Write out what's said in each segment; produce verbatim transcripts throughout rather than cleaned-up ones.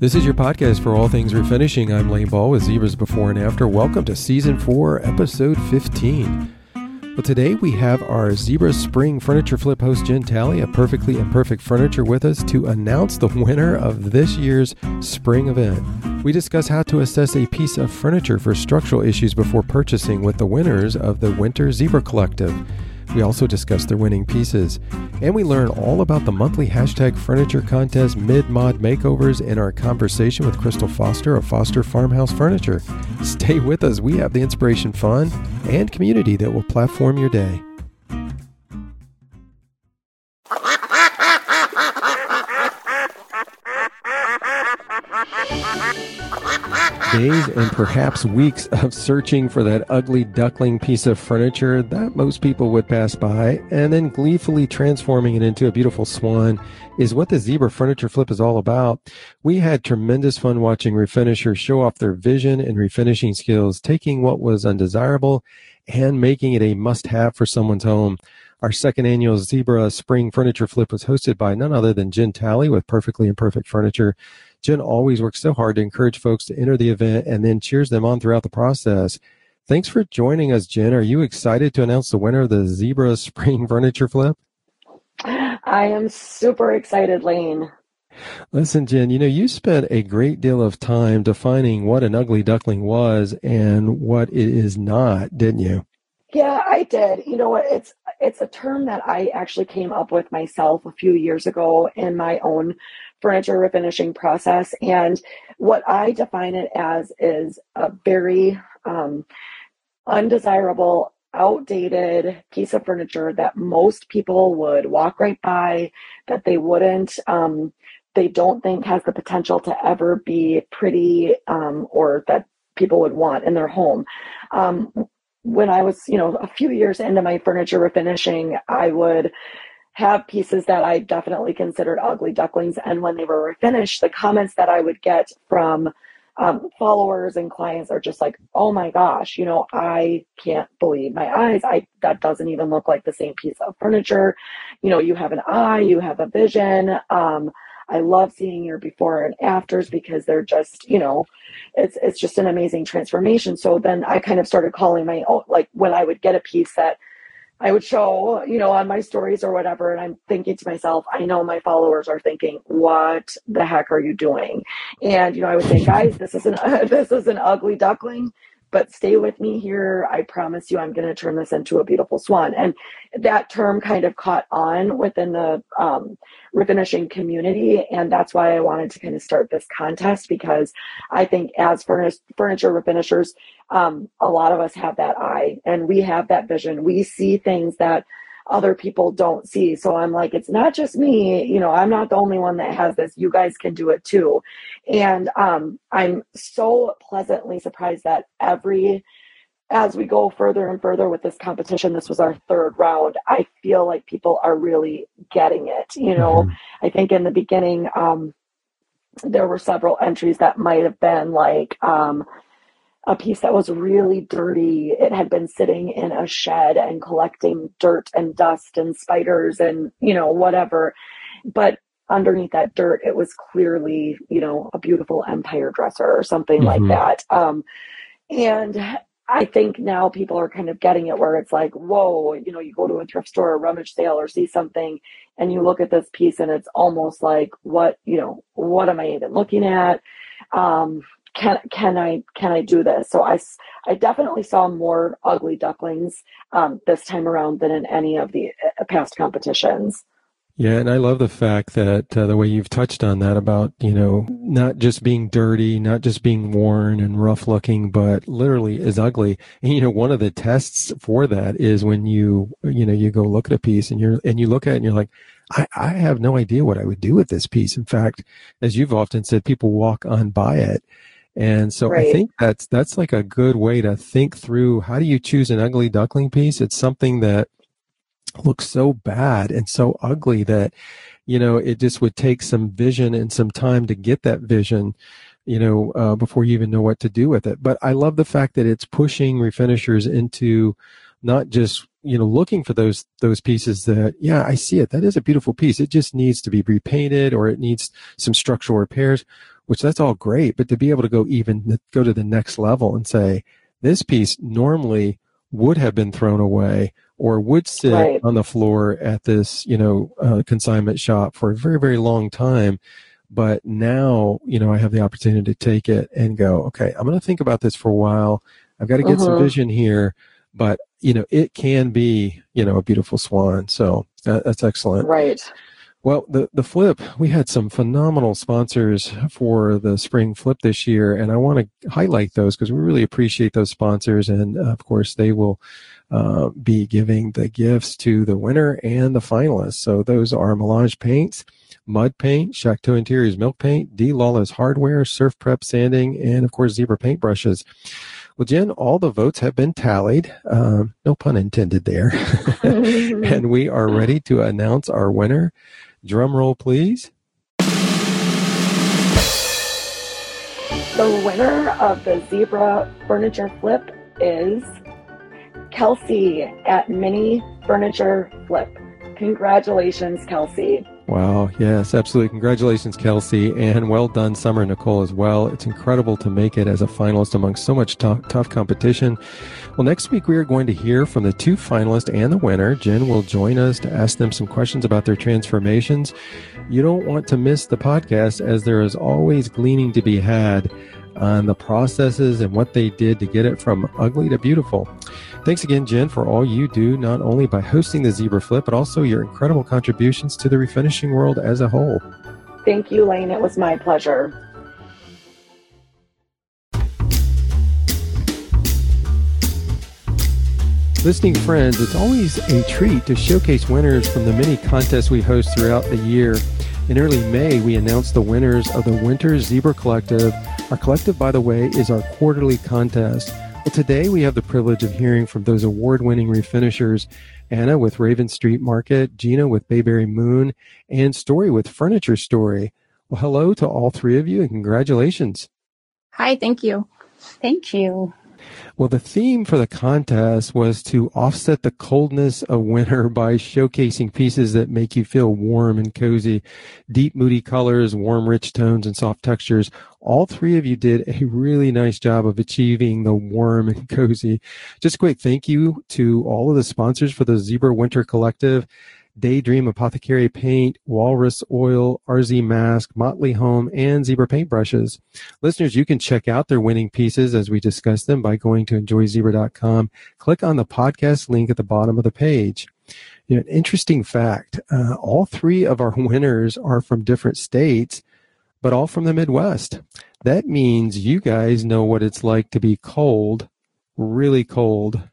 This is your podcast for all things refinishing. I'm Lane Ball with Zebra's Before and After. Welcome to Season four, Episode fifteen. Well, today we have our Zebra Spring Furniture Flip host, Jen Talley, of Perfectly Imperfect Furniture, with us to announce the winner of this year's spring event. We discuss how to assess a piece of furniture for structural issues before purchasing with the winners of the Winter Zebra Collective. We also discuss their winning pieces. And we learn all about the monthly hashtag furniture contest Mid-Mod Makeovers in our conversation with Crystal Foster of Foster Farmhouse Furniture. Stay with us. We have the inspiration, fun, and community that will platform your day. Days and perhaps weeks of searching for that ugly duckling piece of furniture that most people would pass by and then gleefully transforming it into a beautiful swan is what the Zebra Furniture Flip is all about. We had tremendous fun watching refinishers show off their vision and refinishing skills, taking what was undesirable and making it a must-have for someone's home. Our second annual Zebra Spring Furniture Flip was hosted by none other than Jen Talley with Perfectly Imperfect Furniture. Jen always works so hard to encourage folks to enter the event and then cheers them on throughout the process. Thanks for joining us, Jen. Are you excited to announce the winner of the Zebra Spring Furniture Flip? I am super excited, Lane. Listen, Jen, you know, you spent a great deal of time defining what an ugly duckling was and what it is not, didn't you? Yeah, I did. You know what? It's it's a term that I actually came up with myself a few years ago in my own furniture refinishing process. And what I define it as is a very um, undesirable, outdated piece of furniture that most people would walk right by, that they wouldn't, um, they don't think has the potential to ever be pretty um, or that people would want in their home. Um, When I was, you know, a few years into my furniture refinishing, I would have pieces that I definitely considered ugly ducklings. And when they were refinished, the comments that I would get from um, followers and clients are just like, oh my gosh, you know, I can't believe my eyes. I that doesn't even look like the same piece of furniture. You know, you have an eye, you have a vision. Um, I love seeing your before and afters because they're just, you know, it's it's just an amazing transformation. So then I kind of started calling my own, like when I would get a piece that I would show, you know, on my stories or whatever. And I'm thinking to myself, I know my followers are thinking, what the heck are you doing? And, you know, I would say, guys, this is an, uh, this is an ugly duckling, but stay with me here. I promise you, I'm going to turn this into a beautiful swan. And that term kind of caught on within the um, refinishing community. And that's why I wanted to kind of start this contest, because I think as furnish- furniture refinishers, um, a lot of us have that eye and we have that vision. We see things that other people don't see. So I'm like, it's not just me, you know, I'm not the only one that has this. You guys can do it too. And um, I'm so pleasantly surprised that every, as we go further and further with this competition, this was our third round, I feel like people are really getting it. You know, mm-hmm. I think in the beginning, um, there were several entries that might've been like, um, a piece that was really dirty. It had been sitting in a shed and collecting dirt and dust and spiders and, you know, whatever. But underneath that dirt, it was clearly, you know, a beautiful empire dresser or something mm-hmm. like that. Um, and I think now people are kind of getting it where it's like, whoa, you know, you go to a thrift store or rummage sale or see something and you look at this piece and it's almost like, what, you know, what am I even looking at? Um, Can can I can I do this? So I, I definitely saw more ugly ducklings um, this time around than in any of the past competitions. Yeah, and I love the fact that uh, the way you've touched on that about, you know, not just being dirty, not just being worn and rough looking, but literally is ugly. And, you know, one of the tests for that is when you, you know, you go look at a piece and you're, and you look at it and you're like, I, I have no idea what I would do with this piece. In fact, as you've often said, people walk on by it. And so right. I think that's that's like a good way to think through, how do you choose an ugly duckling piece? It's something that looks so bad and so ugly that, you know, it just would take some vision and some time to get that vision, you know, uh, before you even know what to do with it. But I love the fact that it's pushing refinishers into not just, you know, looking for those those pieces that, yeah, I see it. That is a beautiful piece. It just needs to be repainted or it needs some structural repairs. which that's all great, but to be able to go even go to the next level and say, this piece normally would have been thrown away or would sit right. on the floor at this, you know, uh, consignment shop for a very, very long time. But now, you know, I have the opportunity to take it and go, okay, I'm going to think about this for a while. I've got to get uh-huh. some vision here, but you know, it can be, you know, a beautiful swan. So uh, that's excellent. Right. Well, the, the flip, we had some phenomenal sponsors for the spring flip this year, and I want to highlight those because we really appreciate those sponsors. And of course, they will uh, be giving the gifts to the winner and the finalists. So those are Melange Paints, Mud Paint, Chateau Interiors Milk Paint, D. Lawless Hardware, Surf Prep Sanding, and of course, Zebra Paint Brushes. Well, Jen, all the votes have been tallied, um, no pun intended there, and we are ready to announce our winner. Drum roll, please. The winner of the Zebra Furniture Flip is Kelsey at Mini Furniture Flip. Congratulations, Kelsey. Wow. Yes, absolutely. Congratulations, Kelsey. And well done, Summer Nicole, as well. It's incredible to make it as a finalist among so much tough, tough competition. Well, next week, we are going to hear from the two finalists and the winner. Jen will join us to ask them some questions about their transformations. You don't want to miss the podcast, as there is always gleaning to be had on the processes and what they did to get it from ugly to beautiful. Thanks again, Jen, for all you do, not only by hosting the Zebra Flip, but also your incredible contributions to the refinishing world as a whole. Thank you, Lane. It was my pleasure. Listening friends, it's always a treat to showcase winners from the many contests we host throughout the year. In early May, we announced the winners of the Winter Zebra Collective. Our collective, by the way, is our quarterly contest. Well, today we have the privilege of hearing from those award-winning refinishers, Anna with Raven Street Market, Gina with Bayberry Moon, and Story with Furniture Story. Well, hello to all three of you, and congratulations. Hi, thank you. Thank you. Well, the theme for the contest was to offset the coldness of winter by showcasing pieces that make you feel warm and cozy. Deep, moody colors, warm, rich tones, and soft textures. All three of you did a really nice job of achieving the warm and cozy. Just a quick thank you to all of the sponsors for the Zebra Winter Collective. Daydream Apothecary Paint, Walrus Oil, R Z Mask, Motley Home, and Zebra Paint Brushes. Listeners, you can check out their winning pieces as we discuss them by going to enjoy zebra dot com. Click on the podcast link at the bottom of the page. You know, an interesting fact, uh, all three of our winners are from different states, but all from the Midwest. That means you guys know what it's like to be cold, really cold.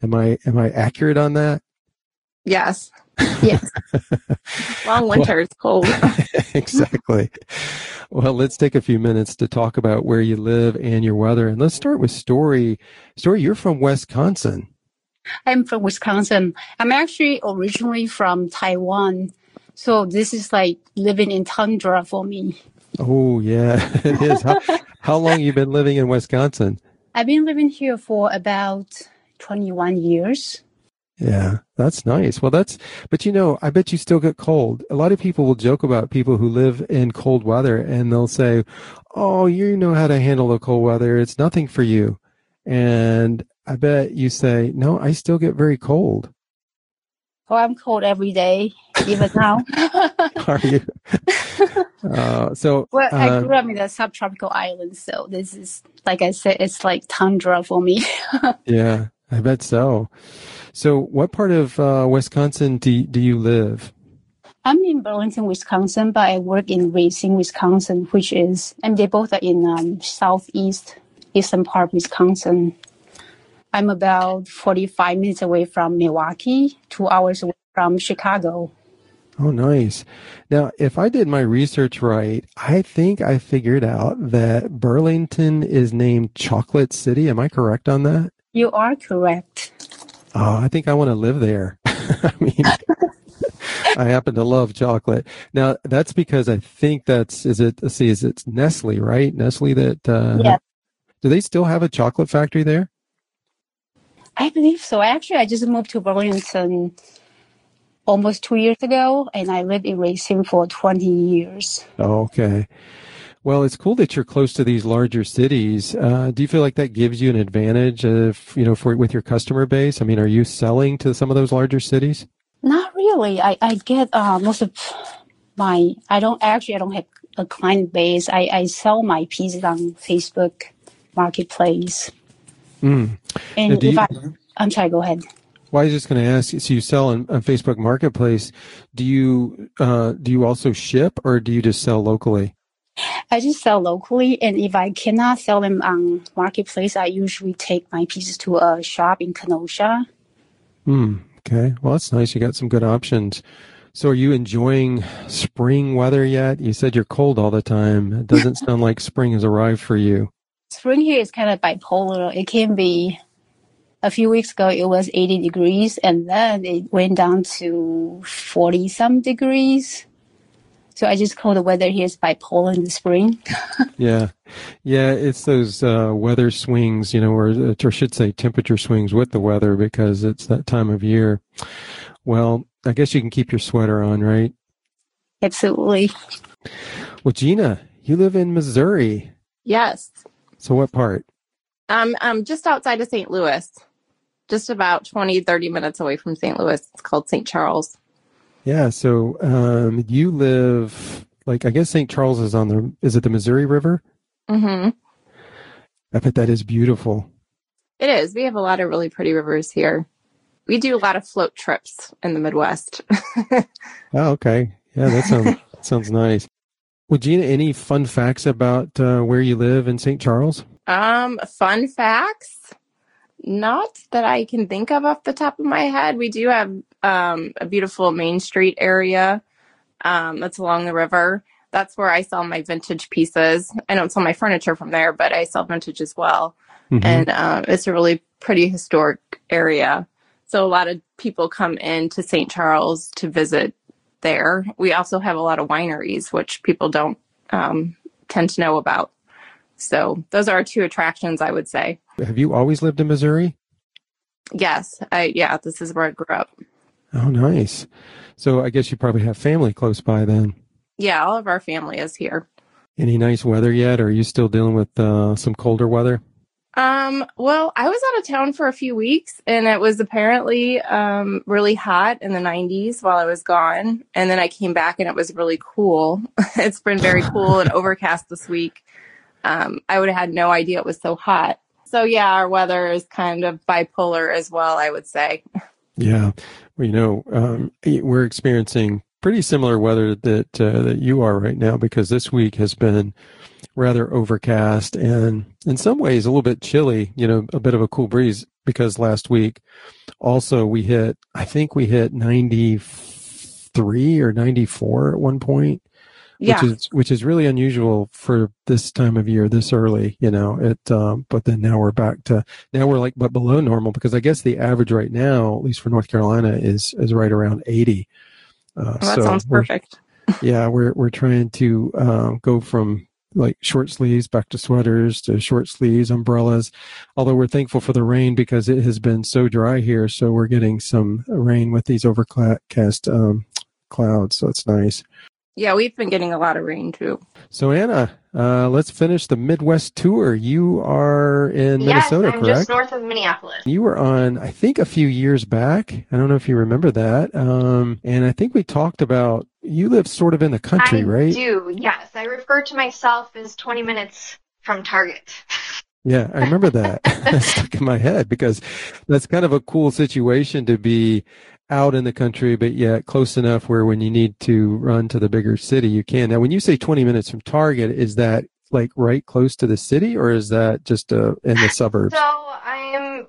Am I, am I accurate on that? Yes. Yes. Long winter, well, it's cold. Exactly. Well, let's take a few minutes to talk about where you live and your weather. And let's start with Story. Story, you're from Wisconsin. I'm from Wisconsin. I'm actually originally from Taiwan. So this is like living in tundra for me. Oh, yeah, it is. How, how long you been living in Wisconsin? I've been living here for about twenty-one years. Yeah, that's nice. Well, that's, but you know, I bet you still get cold. A lot of people will joke about people who live in cold weather and they'll say, oh, you know how to handle the cold weather. It's nothing for you. And I bet you say, no, I still get very cold. Oh, I'm cold every day, even now. Are you? Uh, so, well, I grew up in the subtropical island. So this is, like I said, it's like tundra for me. Yeah, I bet so. So what part of uh, Wisconsin do, do you live? I'm in Burlington, Wisconsin, but I work in Racine, Wisconsin, which is, and they both are in um, southeast, eastern part of Wisconsin. I'm about forty-five minutes away from Milwaukee, two hours away from Chicago. Oh, nice. Now, if I did my research right, I think I figured out that Burlington is named Chocolate City. Am I correct on that? You are correct. Oh, I think I want to live there. I mean, I happen to love chocolate. Now, that's because I think that's, is it, let's see, is it Nestle, right? Nestle that, uh, yeah. Do they still have a chocolate factory there? I believe so. Actually, I just moved to Burlington almost two years ago, and I lived in Racine for twenty years. Oh, okay. Well, it's cool that you're close to these larger cities. Uh, do you feel like that gives you an advantage of, you know, for with your customer base? I mean, are you selling to some of those larger cities? Not really. I, I get uh, most of my, I don't actually, I don't have a client base. I, I sell my pieces on Facebook Marketplace. Mm. And, and if you, I, I'm sorry, go ahead. Well, I was just going to ask you, so you sell on, on Facebook Marketplace. Do you, uh, do you also ship or do you just sell locally? I just sell locally, and if I cannot sell them on Marketplace, I usually take my pieces to a shop in Kenosha. Mm, okay. Well, that's nice. You got some good options. So are you enjoying spring weather yet? You said you're cold all the time. It doesn't sound like spring has arrived for you. Spring here is kind of bipolar. It can be, a few weeks ago, it was eighty degrees, and then it went down to forty some degrees. So I just call the weather here is bipolar in the spring. Yeah. Yeah, it's those uh, weather swings, you know, or, or should say temperature swings with the weather because it's that time of year. Well, I guess you can keep your sweater on, right? Absolutely. Well, Gina, you live in Missouri. Yes. So what part? Um, I'm just outside of Saint Louis, just about twenty, thirty minutes away from Saint Louis. It's called Saint Charles. Yeah, so um, you live, like, I guess Saint Charles is on the, is it the Missouri River? Mm-hmm. I bet that is beautiful. It is. We have a lot of really pretty rivers here. We do a lot of float trips in the Midwest. Oh, okay. Yeah, that sounds, sounds nice. Well, Gina, any fun facts about uh, where you live in Saint Charles? Um, fun facts? Not that I can think of off the top of my head. We do have um, a beautiful Main Street area um, that's along the river. That's where I sell my vintage pieces. I don't sell my furniture from there, but I sell vintage as well. Mm-hmm. And um, it's a really pretty historic area. So a lot of people come into Saint Charles to visit there. We also have a lot of wineries, which people don't um, tend to know about. So those are our two attractions, I would say. Have you always lived in Missouri? Yes. I, yeah, this is where I grew up. Oh, nice. So I guess you probably have family close by then. Yeah, all of our family is here. Any nice weather yet? Or are you still dealing with uh, some colder weather? Um, well, I was out of town for a few weeks, and it was apparently um, really hot in the nineties while I was gone. And then I came back, and it was really cool. It's been very cool and overcast this week. Um, I would have had no idea it was so hot. So yeah, our weather is kind of bipolar as well, I would say. Yeah. Well, you know, um, we're experiencing pretty similar weather that uh, that you are right now, because this week has been rather overcast and in some ways a little bit chilly, you know, a bit of a cool breeze, because last week also we hit, I think we hit ninety-three or ninety-four at one point. Yeah. Which is which is really unusual for this time of year, this early, you know. It, um, but then now we're back to now we're like, but below normal, because I guess the average right now, at least for North Carolina, is is right around eighty. Uh, well, that so sounds perfect. We're, yeah, we're we're trying to uh, go from like short sleeves back to sweaters to short sleeves, umbrellas. Although we're thankful for the rain because it has been so dry here, so we're getting some rain with these overcast um, clouds, so it's nice. Yeah, we've been getting a lot of rain, too. So, Anna, uh, let's finish the Midwest tour. You are in yes, Minnesota, I'm correct? Yes, I'm just north of Minneapolis. You were on, I think, a few years back. I don't know if you remember that. Um, and I think we talked about, you live sort of in the country, I right? I do, yes. I refer to myself as twenty minutes from Target. Yeah, I remember that. That stuck in my head because that's kind of a cool situation to be out in the country, but yet close enough where when you need to run to the bigger city, you can. Now, when you say twenty minutes from Target, is that like right close to the city, or is that just uh, in the suburbs? So I'm,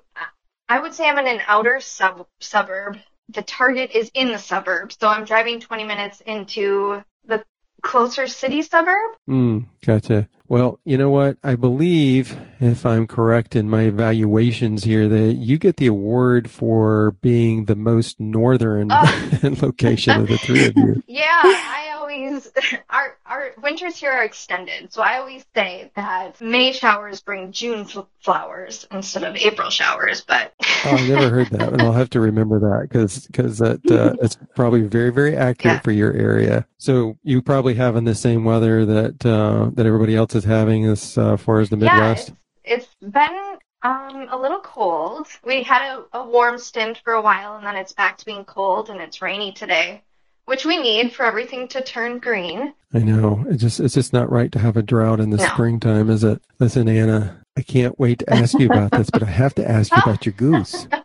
I would say I'm in an outer sub- suburb. The Target is in the suburbs, so I'm driving twenty minutes into the closer city suburb. Mm, gotcha. Well, you know what? I believe, if I'm correct in my evaluations here, that you get the award for being the most northern oh. location of the three of you. Yeah, I always always, our, our winters here are extended. So I always say that May showers bring June flowers instead of April showers. But oh, I never heard that. And I'll have to remember that because because that uh, it's probably very, very accurate yeah. for your area. So you probably having the same weather that uh, that everybody else is having as uh, far as the Midwest. Yeah, it's, it's been Um, a little cold. We had a, a warm stint for a while, and then it's back to being cold, and it's rainy today, which we need for everything to turn green. I know. It just it's just not right to have a drought in the no. springtime, is it? Listen, Anna, I can't wait to ask you about this, but I have to ask you about your goose. uh,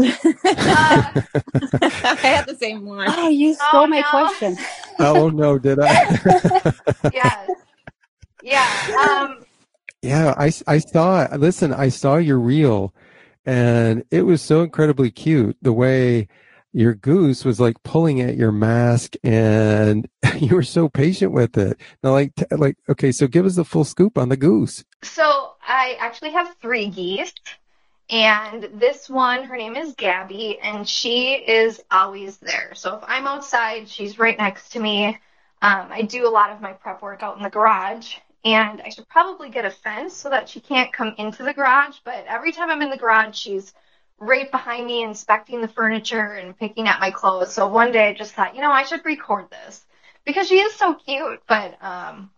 I had the same one. Oh, you stole oh, my no. question. Oh, no, did I? Yes. Yeah. Um, Yeah, I, I saw, listen, I saw your reel, and it was so incredibly cute, the way your goose was, like, pulling at your mask, and you were so patient with it. Now, like, like, okay, so give us the full scoop on the goose. So I actually have three geese, and this one, her name is Gabby, and she is always there. So if I'm outside, she's right next to me. Um, I do a lot of my prep work out in the garage. And I should probably get a fence so that she can't come into the garage. But every time I'm in the garage, she's right behind me inspecting the furniture and picking at my clothes. So one day I just thought, you know, I should record this because she is so cute. But, um,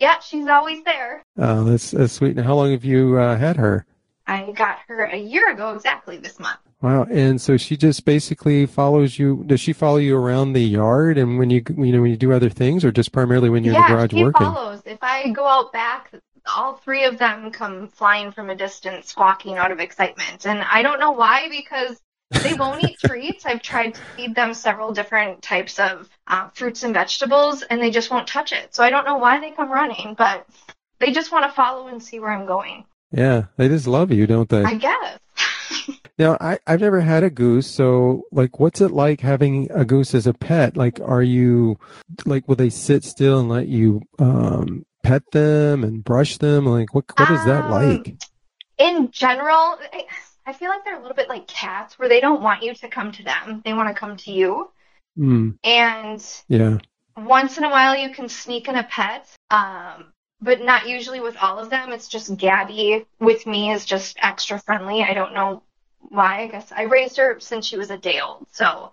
yeah, she's always there. Oh, that's, that's sweet. Now, how long have you uh, had her? I got her a year ago exactly this month. Wow. And so she just basically follows you. Does she follow you around the yard and when you, you know, when you do other things or just primarily when you're yeah, in the garage she working? Follows. If I go out back, all three of them come flying from a distance, squawking out of excitement. And I don't know why, because they won't eat treats. I've tried to feed them several different types of uh, fruits and vegetables, and they just won't touch it. So I don't know why they come running, but they just want to follow and see where I'm going. Yeah, they just love you, don't they? I guess. Now, I, I've never had a goose, so, like, what's it like having a goose as a pet? Like, are you, like, will they sit still and let you um, pet them and brush them? Like, what what um, is that like? In general, I, I feel like they're a little bit like cats, where they don't want you to come to them. They want to come to you. Mm. And yeah. once in a while, you can sneak in a pet. Um But not usually with all of them. It's just Gabby with me is just extra friendly. I don't know why. I guess I raised her since she was a day old. So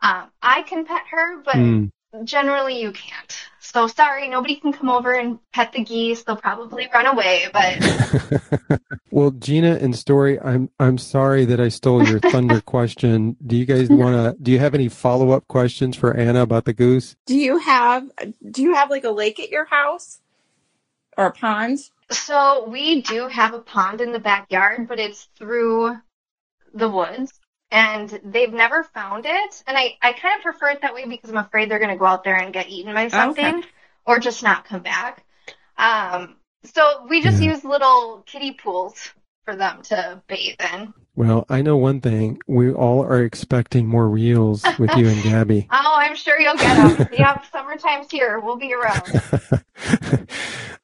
um, I can pet her, but mm. generally you can't. So sorry, nobody can come over and pet the geese. They'll probably run away. But well, Gina and Story, I'm I'm sorry that I stole your thunder question. Do you guys want to? Do you have any follow up questions for Anna about the goose? Do you have Do you have like a lake at your house? Or ponds? So we do have a pond in the backyard, but it's through the woods, and they've never found it. And I, I kind of prefer it that way because I'm afraid they're going to go out there and get eaten by something okay. or just not come back. Um, so we just yeah. use little kiddie pools for them to bathe in. Well, I know one thing. We all are expecting more reels with you and Gabby. Oh, I'm sure you'll get them. Yep, summertime's here. We'll be around.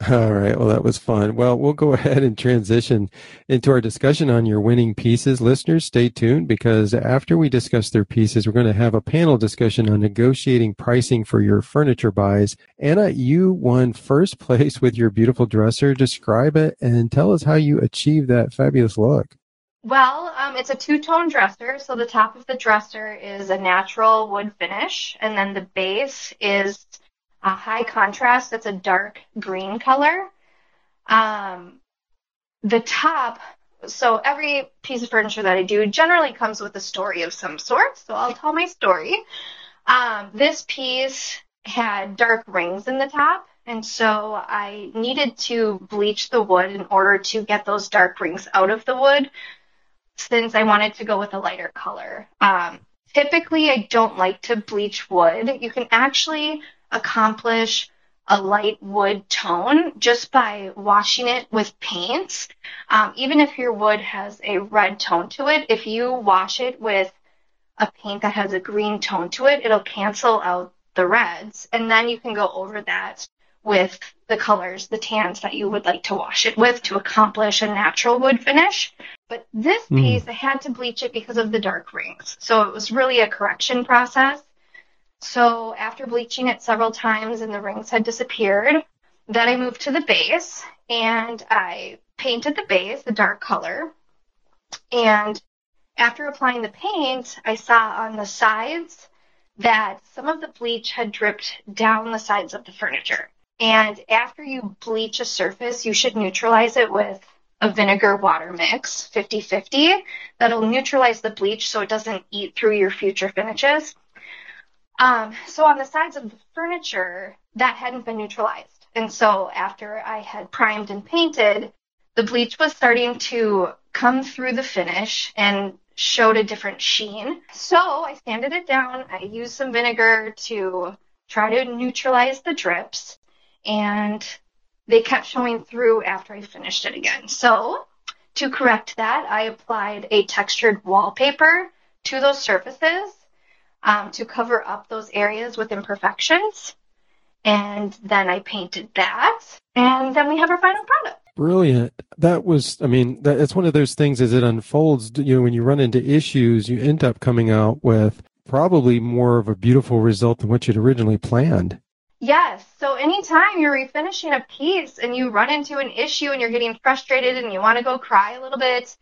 All right. Well, that was fun. Well, we'll go ahead and transition into our discussion on your winning pieces. Listeners, stay tuned because after we discuss their pieces, we're going to have a panel discussion on negotiating pricing for your furniture buys. Anna, you won first place with your beautiful dresser. Describe it and tell us how you achieved that fabulous look. Well, um, it's a two-tone dresser. So the top of the dresser is a natural wood finish, and then the base is a high contrast. That's a dark green color. Um, the top, so every piece of furniture that I do generally comes with a story of some sort. So I'll tell my story. Um, this piece had dark rings in the top. And so I needed to bleach the wood in order to get those dark rings out of the wood, since I wanted to go with a lighter color. Um, typically, I don't like to bleach wood. You can actually accomplish a light wood tone just by washing it with paints. Um, even if your wood has a red tone to it, if you wash it with a paint that has a green tone to it, it'll cancel out the reds. And then you can go over that with the colors, the tans that you would like to wash it with to accomplish a natural wood finish. But this piece, mm. I had to bleach it because of the dark rings. So it was really a correction process. So after bleaching it several times and the rings had disappeared, then I moved to the base and I painted the base a dark color. And after applying the paint, I saw on the sides that some of the bleach had dripped down the sides of the furniture. And after you bleach a surface, you should neutralize it with a vinegar water mix, fifty fifty. That'll neutralize the bleach so it doesn't eat through your future finishes. Um, so on the sides of the furniture, that hadn't been neutralized. And so after I had primed and painted, the bleach was starting to come through the finish and showed a different sheen. So I sanded it down. I used some vinegar to try to neutralize the drips, and they kept showing through after I finished it again. So to correct that, I applied a textured wallpaper to those surfaces um, to cover up those areas with imperfections. And then I painted that. And then we have our final product. Brilliant. That was, I mean, that, it's one of those things as it unfolds, you know, when you run into issues, you end up coming out with probably more of a beautiful result than what you'd originally planned. Yes. So anytime you're refinishing a piece and you run into an issue and you're getting frustrated and you want to go cry a little bit,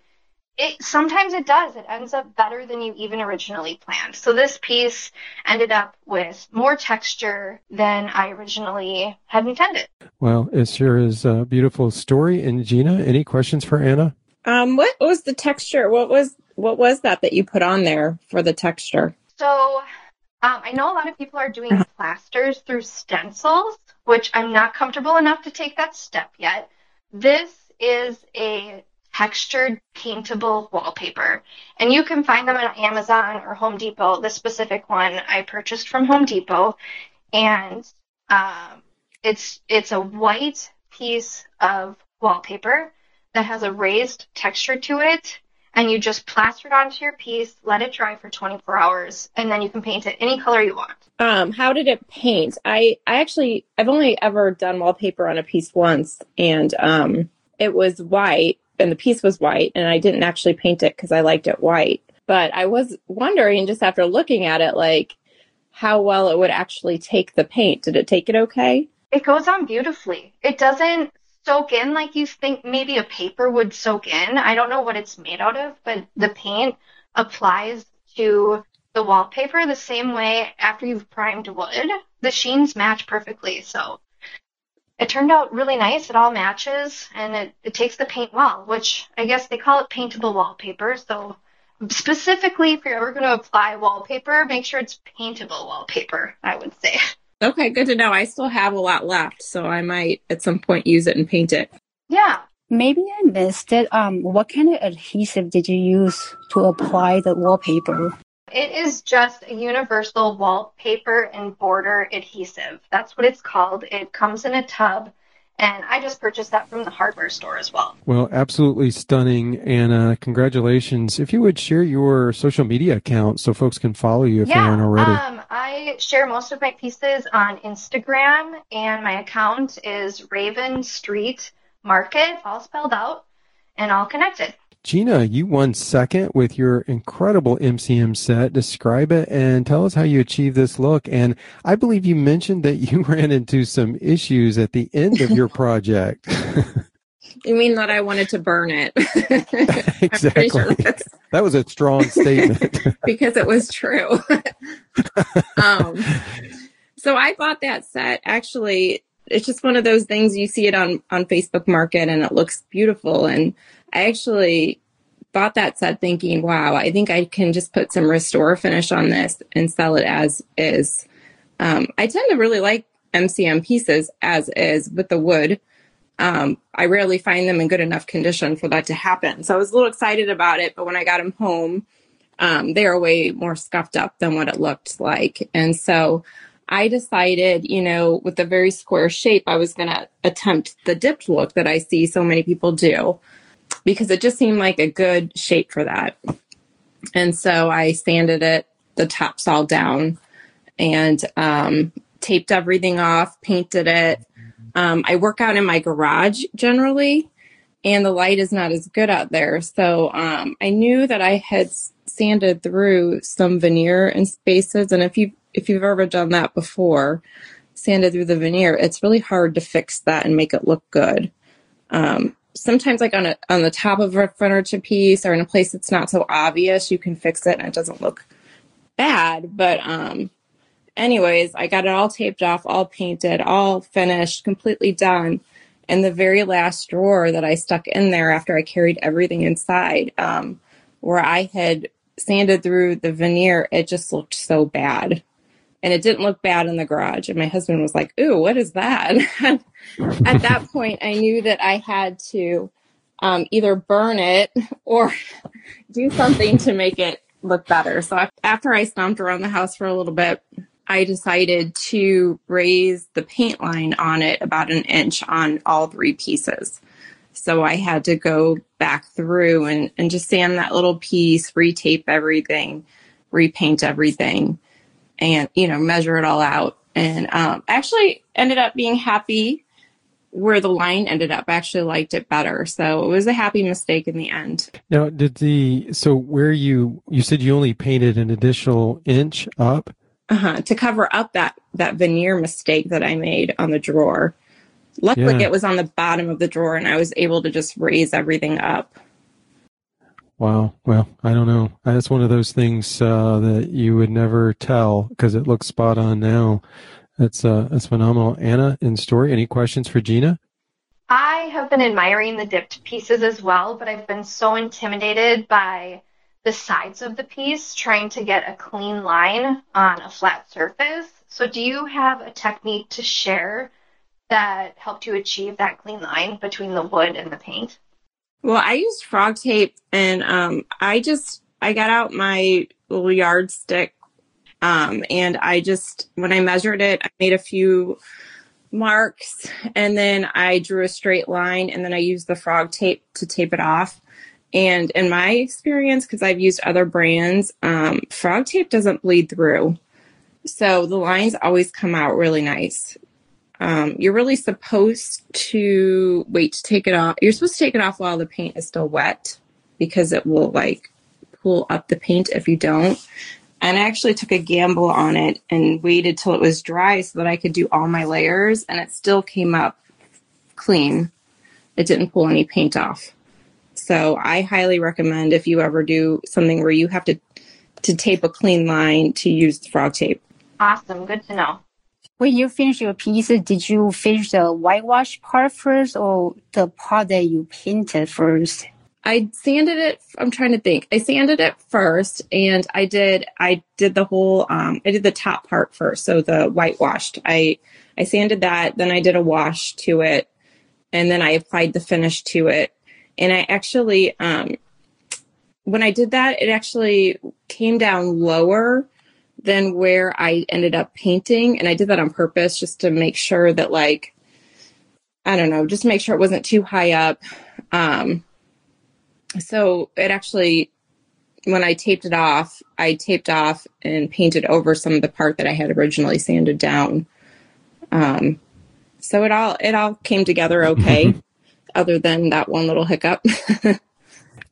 it sometimes it does. It ends up better than you even originally planned. So this piece ended up with more texture than I originally had intended. Well, it sure is a beautiful story. And Gina, any questions for Anna? Um, what was the texture? What was what was that that you put on there for the texture? So. Um, I know a lot of people are doing plasters through stencils, which I'm not comfortable enough to take that step yet. This is a textured paintable wallpaper, and you can find them on Amazon or Home Depot. This specific one I purchased from Home Depot, and um, it's it's a white piece of wallpaper that has a raised texture to it. And you just plaster it onto your piece, let it dry for twenty-four hours, and then you can paint it any color you want. Um, how did it paint? I, I actually, I've only ever done wallpaper on a piece once, and um, it was white, and the piece was white, and I didn't actually paint it because I liked it white. But I was wondering, just after looking at it, like, how well it would actually take the paint. Did it take it okay? It goes on beautifully. It doesn't soak in like you think maybe a paper would soak in. I don't know what it's made out of, but the paint applies to the wallpaper the same way after you've primed wood. The sheens match perfectly, so it turned out really nice. It all matches, and it, it takes the paint well, which I guess they call it paintable wallpaper. So specifically, if you're ever going to apply wallpaper, make sure it's paintable wallpaper, I would say. Okay, good to know. I still have a lot left, so I might at some point use it and paint it. Yeah. Maybe I missed it. Um, what kind of adhesive did you use to apply the wallpaper? It is just a universal wallpaper and border adhesive. That's what it's called. It comes in a tub. And I just purchased that from the hardware store as well. Well, absolutely stunning, Anna. Congratulations. If you would share your social media account so folks can follow you if yeah, they aren't already. Um, I share most of my pieces on Instagram, and my account is Raven Street Market, all spelled out and all connected. Gina, you won second with your incredible M C M set. Describe it and tell us how you achieved this look. And I believe you mentioned that you ran into some issues at the end of your project. You mean that I wanted to burn it? Exactly. Sure that was a strong statement. Because it was true. um, so I bought that set actually. It's just one of those things you see it on, on Facebook Market and it looks beautiful. And I actually bought that set thinking, wow, I think I can just put some Restore finish on this and sell it as is. Um, I tend to really like M C M pieces as is with the wood. Um, I rarely find them in good enough condition for that to happen. So I was a little excited about it, but when I got them home, um, they are way more scuffed up than what it looked like. And so I decided, you know, with a very square shape, I was going to attempt the dipped look that I see so many people do because it just seemed like a good shape for that. And so I sanded it, the tops all down, and um, taped everything off, painted it. Um, I work out in my garage generally, and the light is not as good out there. So um, I knew that I had sanded through some veneer in spaces, and if you if you've ever done that before, sanded through the veneer, it's really hard to fix that and make it look good. Um, sometimes like on a, on the top of a furniture piece or in a place that's not so obvious, you can fix it and it doesn't look bad. But um, anyways, I got it all taped off, all painted, all finished, completely done. And the very last drawer that I stuck in there after I carried everything inside, um, where I had sanded through the veneer, it just looked so bad. And it didn't look bad in the garage. And my husband was like, ooh, what is that? At that point, I knew that I had to um, either burn it or do something to make it look better. So after I stomped around the house for a little bit, I decided to raise the paint line on it about an inch on all three pieces. So I had to go back through and, and just sand that little piece, retape everything, repaint everything, and, you know, measure it all out. And um, actually ended up being happy where the line ended up. I actually liked it better. So it was a happy mistake in the end. Now, did the, so where you, you said you only painted an additional inch up? Uh-huh, to cover up that, that veneer mistake that I made on the drawer. Luckily, yeah. It was on the bottom of the drawer, and I was able to just raise everything up. Wow. Well, I don't know. That's one of those things uh, that you would never tell because it looks spot on now. That's, uh, that's phenomenal. Anna, in story, any questions for Gina? I have been admiring the dipped pieces as well, but I've been so intimidated by the sides of the piece, trying to get a clean line on a flat surface. So do you have a technique to share that helped you achieve that clean line between the wood and the paint? Well, I used frog tape, and um, I just, I got out my little yardstick, um, and I just, when I measured it, I made a few marks, and then I drew a straight line, and then I used the frog tape to tape it off. And in my experience, because I've used other brands, um, frog tape doesn't bleed through. So the lines always come out really nice. Um, you're really supposed to wait to take it off. You're supposed to take it off while the paint is still wet because it will like pull up the paint if you don't. And I actually took a gamble on it and waited till it was dry so that I could do all my layers, and it still came up clean. It didn't pull any paint off. So I highly recommend if you ever do something where you have to to tape a clean line to use the frog tape. Awesome. Good to know. When you finish your piece, did you finish the whitewash part first or the part that you painted first? I sanded it. I'm trying to think. I sanded it first, and I did I did the whole, um, I did the top part first, so the whitewashed. I, I sanded that, then I did a wash to it, and then I applied the finish to it. And I actually, um, when I did that, it actually came down lower than where I ended up painting. And I did that on purpose just to make sure that, like, I don't know, just make sure it wasn't too high up. Um, so it actually, when I taped it off, I taped off and painted over some of the part that I had originally sanded down. Um, so it all, it all came together okay. Mm-hmm. Other than that one little hiccup.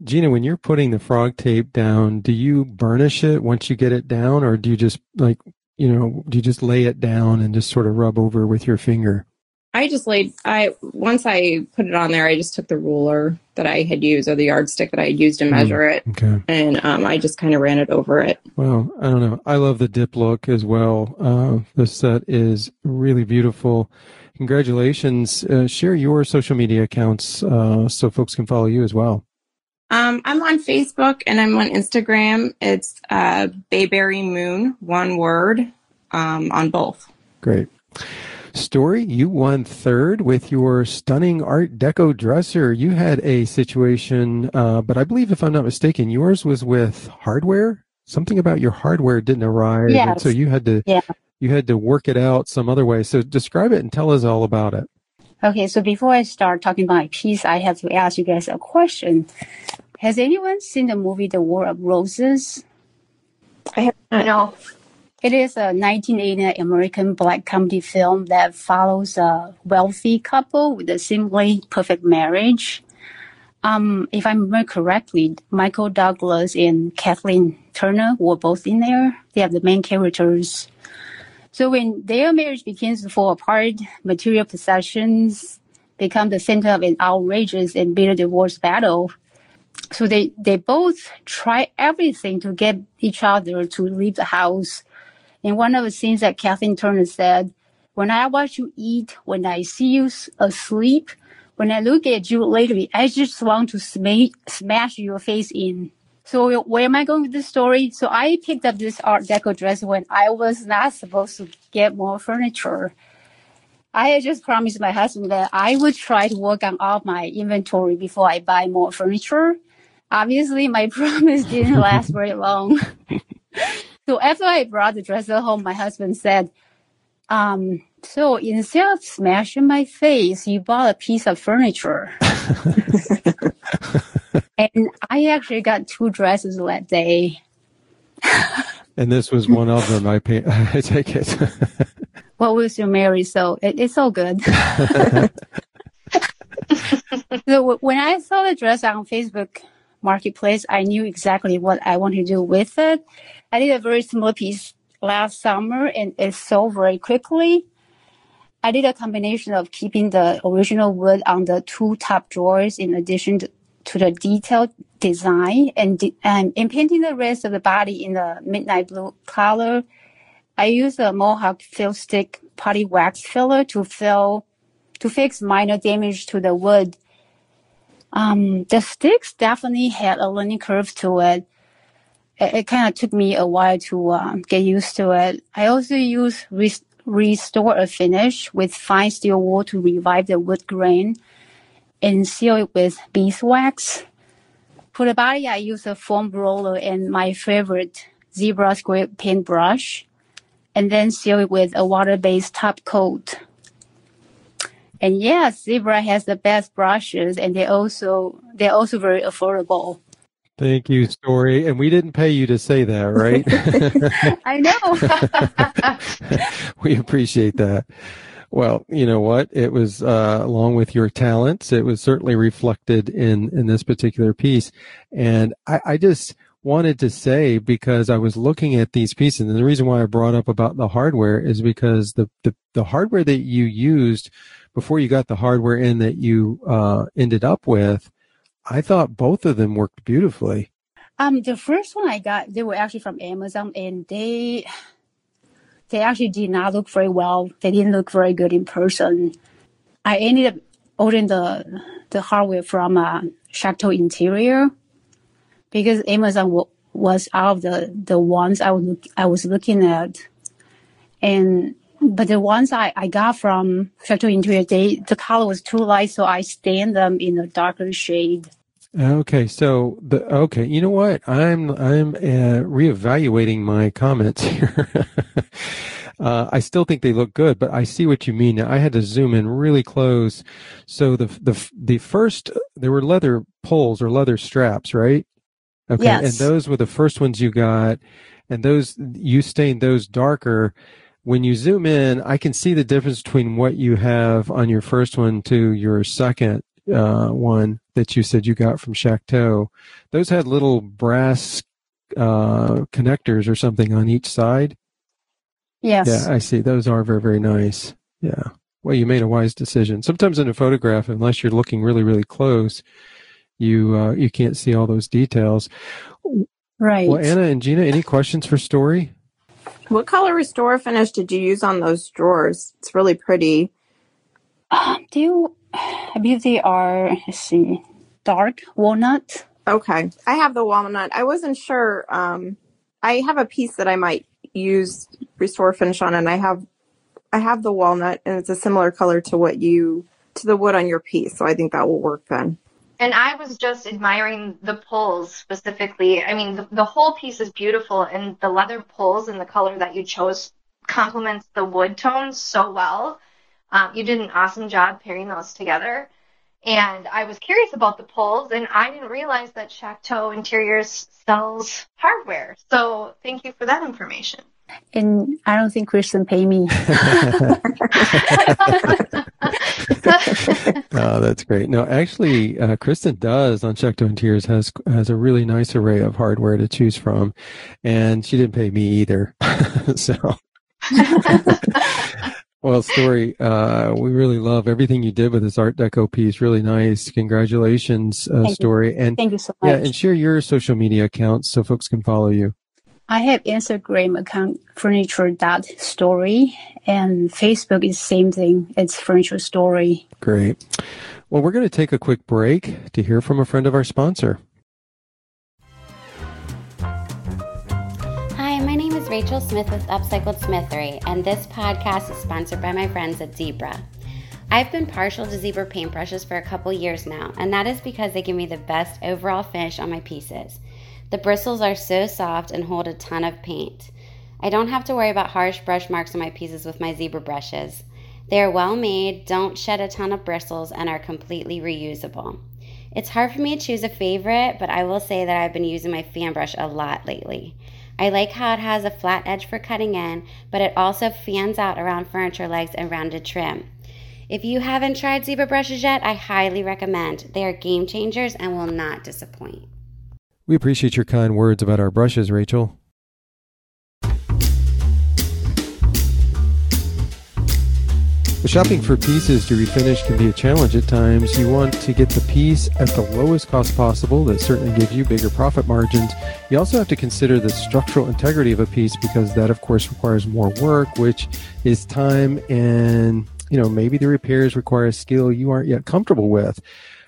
Gina, when you're putting the frog tape down, do you burnish it once you get it down, or do you just like, you know, do you just lay it down and just sort of rub over with your finger? I just laid, I, once I put it on there, I just took the ruler that I had used or the yardstick that I had used to measure mm, it. Okay. And um, I just kind of ran it over it. Well, I don't know. I love the dip look as well. Uh, the set is really beautiful. Congratulations. Uh, share your social media accounts uh, so folks can follow you as well. Um, I'm on Facebook and I'm on Instagram. It's uh, Bayberry Moon, one word, um, on both. Great. Story, you won third with your stunning Art Deco dresser. You had a situation, uh, but I believe, if I'm not mistaken, yours was with hardware. Something about your hardware didn't arrive. Yes. And so you had to... Yeah. You had to work it out some other way. So describe it and tell us all about it. Okay, so before I start talking about my piece, I have to ask you guys a question. Has anyone seen the movie The War of Roses? I have not. No. It is a nineteen eighty American black comedy film that follows a wealthy couple with a seemingly perfect marriage. Um, if I remember correctly, Michael Douglas and Kathleen Turner were both in there. They are the main characters. So when their marriage begins to fall apart, material possessions become the center of an outrageous and bitter divorce battle. So they, they both try everything to get each other to leave the house. And one of the things that Kathleen Turner said, "When I watch you eat, when I see you asleep, when I look at you lately, I just want to sma- smash your face in." So where am I going with this story? So I picked up this Art Deco dress when I was not supposed to get more furniture. I had just promised my husband that I would try to work on all my inventory before I buy more furniture. Obviously, my promise didn't last very long. So after I brought the dress home, my husband said, um, so instead of smashing my face, you bought a piece of furniture. And I actually got two dresses that day. And this was one of them, I, pay, I take it. Well, we still married, so it, it's all good. So when I saw the dress on Facebook Marketplace, I knew exactly what I wanted to do with it. I did a very similar piece last summer, and it sold very quickly. I did a combination of keeping the original wood on the two top drawers in addition to to the detailed design, and de- um, and painting the rest of the body in the midnight blue color. I used a Mohawk fill stick putty wax filler to fill to fix minor damage to the wood. Um, the sticks definitely had a learning curve to it. It, it kind of took me a while to um, get used to it. I also used re- restore a finish with fine steel wool to revive the wood grain, and seal it with beeswax. For the body, I use a foam roller and my favorite Zebra Spring paint brush, and then seal it with a water-based top coat. And yes, Zebra has the best brushes, and they also they're also very affordable. Thank you, Story. And we didn't pay you to say that, right? I know. We appreciate that. Well, you know what? It was, uh, along with your talents, it was certainly reflected in, in this particular piece. And I, I just wanted to say, because I was looking at these pieces, and the reason why I brought up about the hardware is because the, the, the hardware that you used before you got the hardware in that you, uh, ended up with, I thought both of them worked beautifully. Um, the first one I got, they were actually from Amazon, and they, They actually did not look very well. They didn't look very good in person. I ended up ordering the the hardware from uh, Chateau Interior because Amazon w- was out of the, the ones I was I was looking at. And but the ones I, I got from Chateau Interior, they the color was too light, so I stained them in a darker shade. Okay, so the okay, you know what? I'm I'm uh, reevaluating my comments here. uh, I still think they look good, but I see what you mean. Now, I had to zoom in really close. So the the the first there were leather poles or leather straps, right? Okay, yes. And those were the first ones you got, and those you stained those darker. When you zoom in, I can see the difference between what you have on your first one to your second. Uh, one that you said you got from Chateau. Those had little brass uh, connectors or something on each side. Yes. Yeah, I see. Those are very, very nice. Yeah. Well, you made a wise decision. Sometimes in a photograph, unless you're looking really, really close, you uh, you can't see all those details. Right. Well, Anna and Gina, any questions for Story? What color restore finish did you use on those drawers? It's really pretty. Um, do you... I believe they are, let's see, dark walnut. Okay. I have the walnut. I wasn't sure. Um, I have a piece that I might use restore finish on, and I have I have the walnut, and it's a similar color to what you, to the wood on your piece. So I think that will work then. And I was just admiring the poles specifically. I mean, the, the whole piece is beautiful, and the leather poles and the color that you chose complements the wood tones so well. Um, you did an awesome job pairing those together. And I was curious about the poles, and I didn't realize that Chateau Interiors sells hardware. So thank you for that information. And I don't think Kristen paid me. Oh, that's great. No, actually, uh, Kristen does on Chateau Interiors has has a really nice array of hardware to choose from, and she didn't pay me either. So, well, Story, uh, we really love everything you did with this Art Deco piece. Really nice. Congratulations, uh, Thank Story. You. And thank you so much. Yeah, and share your social media accounts so folks can follow you. I have Instagram account furniture dot story and Facebook is same thing. It's Furniture Story. Great. Well, we're going to take a quick break to hear from a friend of our sponsor. Hi, my name is Rachel Smith with Upcycled Smithery, and this podcast is sponsored by my friends at Zebra. I've been partial to Zebra paint brushes for a couple years now, and that is because they give me the best overall finish on my pieces. The bristles are so soft and hold a ton of paint. I don't have to worry about harsh brush marks on my pieces with my Zebra brushes. They are well made, don't shed a ton of bristles, and are completely reusable. It's hard for me to choose a favorite, but I will say that I've been using my fan brush a lot lately. I like how it has a flat edge for cutting in, but it also fans out around furniture legs and rounded trim. If you haven't tried Zebra brushes yet, I highly recommend. They are game changers and will not disappoint. We appreciate your kind words about our brushes, Rachel. Shopping for pieces to refinish can be a challenge at times. You want to get the piece at the lowest cost possible. That certainly gives you bigger profit margins. You also have to consider the structural integrity of a piece because that, of course, requires more work, which is time and, you know, maybe the repairs require a skill you aren't yet comfortable with.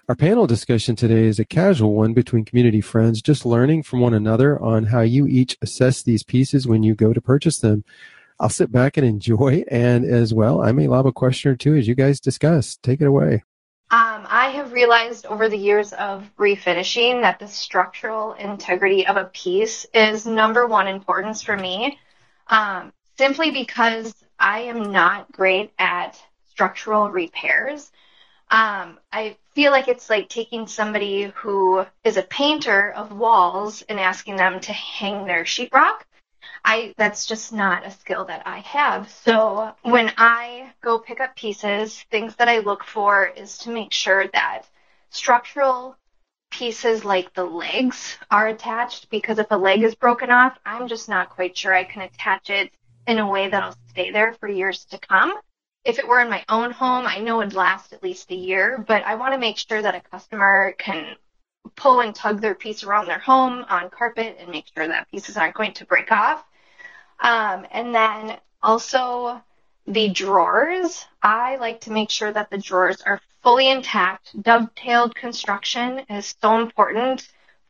Our panel discussion today is a casual one between community friends, just learning from one another on how you each assess these pieces when you go to purchase them. I'll sit back and enjoy, and as well, I may lob a question or two as you guys discuss. Take it away. Um, I have realized over the years of refinishing that the structural integrity of a piece is number one importance for me, um, simply because I am not great at structural repairs. Um, I feel like it's like taking somebody who is a painter of walls and asking them to hang their sheetrock. I, that's just not a skill that I have. So when I go pick up pieces, things that I look for is to make sure that structural pieces like the legs are attached, because if a leg is broken off, I'm just not quite sure I can attach it in a way that'll stay there for years to come. If it were in my own home, I know it'd last at least a year, but I want to make sure that a customer can pull and tug their piece around their home on carpet and make sure that pieces aren't going to break off. Um, and then also the drawers. I like to make sure that the drawers are fully intact. Dovetailed construction is so important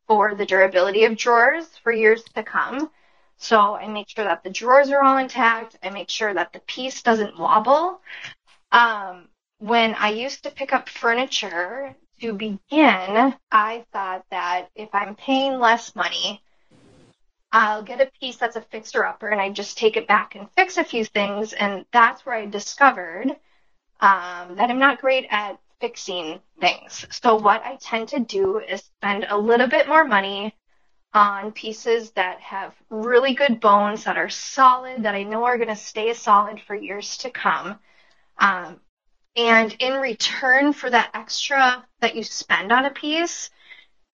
for the durability of drawers for years to come. So I make sure that the drawers are all intact. I make sure that the piece doesn't wobble. Um, when I used to pick up furniture to begin, I thought that if I'm paying less money, I'll get a piece that's a fixer-upper, and I just take it back and fix a few things. And that's where I discovered um, that I'm not great at fixing things. So what I tend to do is spend a little bit more money on pieces that have really good bones, that are solid, that I know are going to stay solid for years to come. Um, and in return for that extra that you spend on a piece,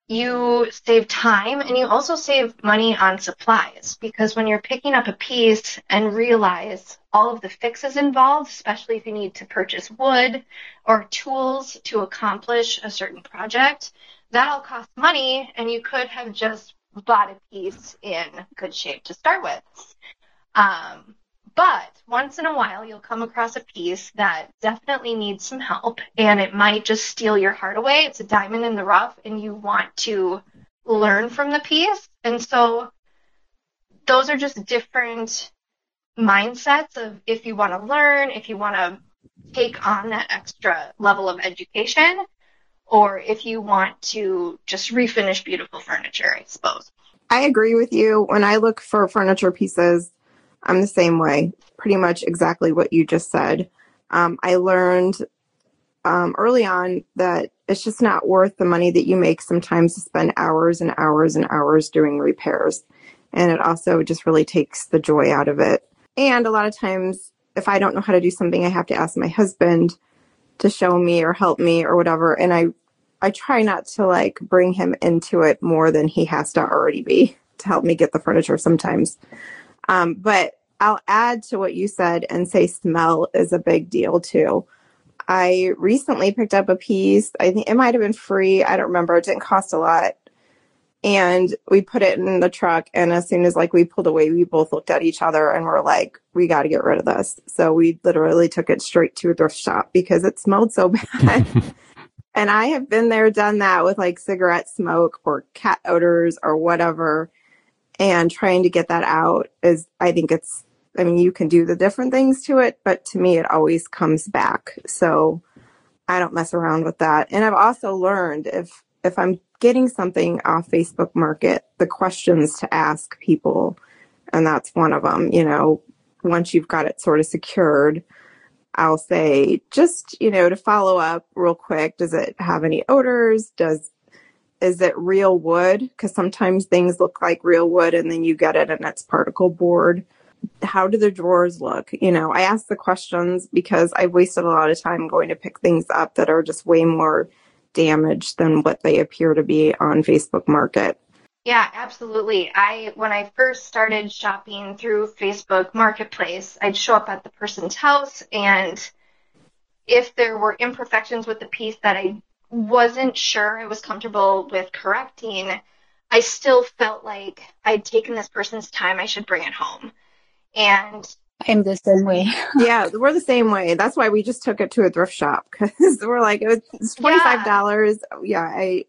you save time and you also save money on supplies, because when you're picking up a piece and realize all of the fixes involved, especially if you need to purchase wood or tools to accomplish a certain project, that all costs money and you could have just bought a piece in good shape to start with. Um, but once in a while, you'll come across a piece that definitely needs some help, and it might just steal your heart away. It's a diamond in the rough, and you want to learn from the piece. And so those are just different mindsets of if you want to learn, if you want to take on that extra level of education, or if you want to just refinish beautiful furniture, I suppose. I agree with you. When I look for furniture pieces, I'm the same way, pretty much exactly what you just said. Um, I learned um, early on that it's just not worth the money that you make sometimes to spend hours and hours and hours doing repairs. And it also just really takes the joy out of it. And a lot of times, if I don't know how to do something, I have to ask my husband to show me or help me or whatever. And I, I try not to like bring him into it more than he has to already be to help me get the furniture sometimes. Um, but I'll add to what you said and say smell is a big deal too. I recently picked up a piece. I think it might've been free. I don't remember. It didn't cost a lot. And we put it in the truck. And as soon as like we pulled away, we both looked at each other and were like, we got to get rid of this. So we literally took it straight to a thrift shop because it smelled so bad. And I have been there, done that with like cigarette smoke or cat odors or whatever. And trying to get that out is, I think it's, I mean, you can do the different things to it, but to me, it always comes back. So I don't mess around with that. And I've also learned if, if I'm getting something off Facebook Market, the questions to ask people, and that's one of them, you know, once you've got it sort of secured, I'll say just, you know, to follow up real quick, does it have any odors? Does, is it real wood? Because sometimes things look like real wood and then you get it and it's particle board. How do the drawers look? You know, I ask the questions because I've wasted a lot of time going to pick things up that are just way more damaged than what they appear to be on Facebook Market. Yeah, absolutely. I, when I first started shopping through Facebook Marketplace, I'd show up at the person's house, and if there were imperfections with the piece that I wasn't sure I was comfortable with correcting, I still felt like I'd taken this person's time. I should bring it home. And I'm the same way. Yeah, we're the same way. That's why we just took it to a thrift shop because we're like, it's twenty-five dollars. Yeah. yeah, I.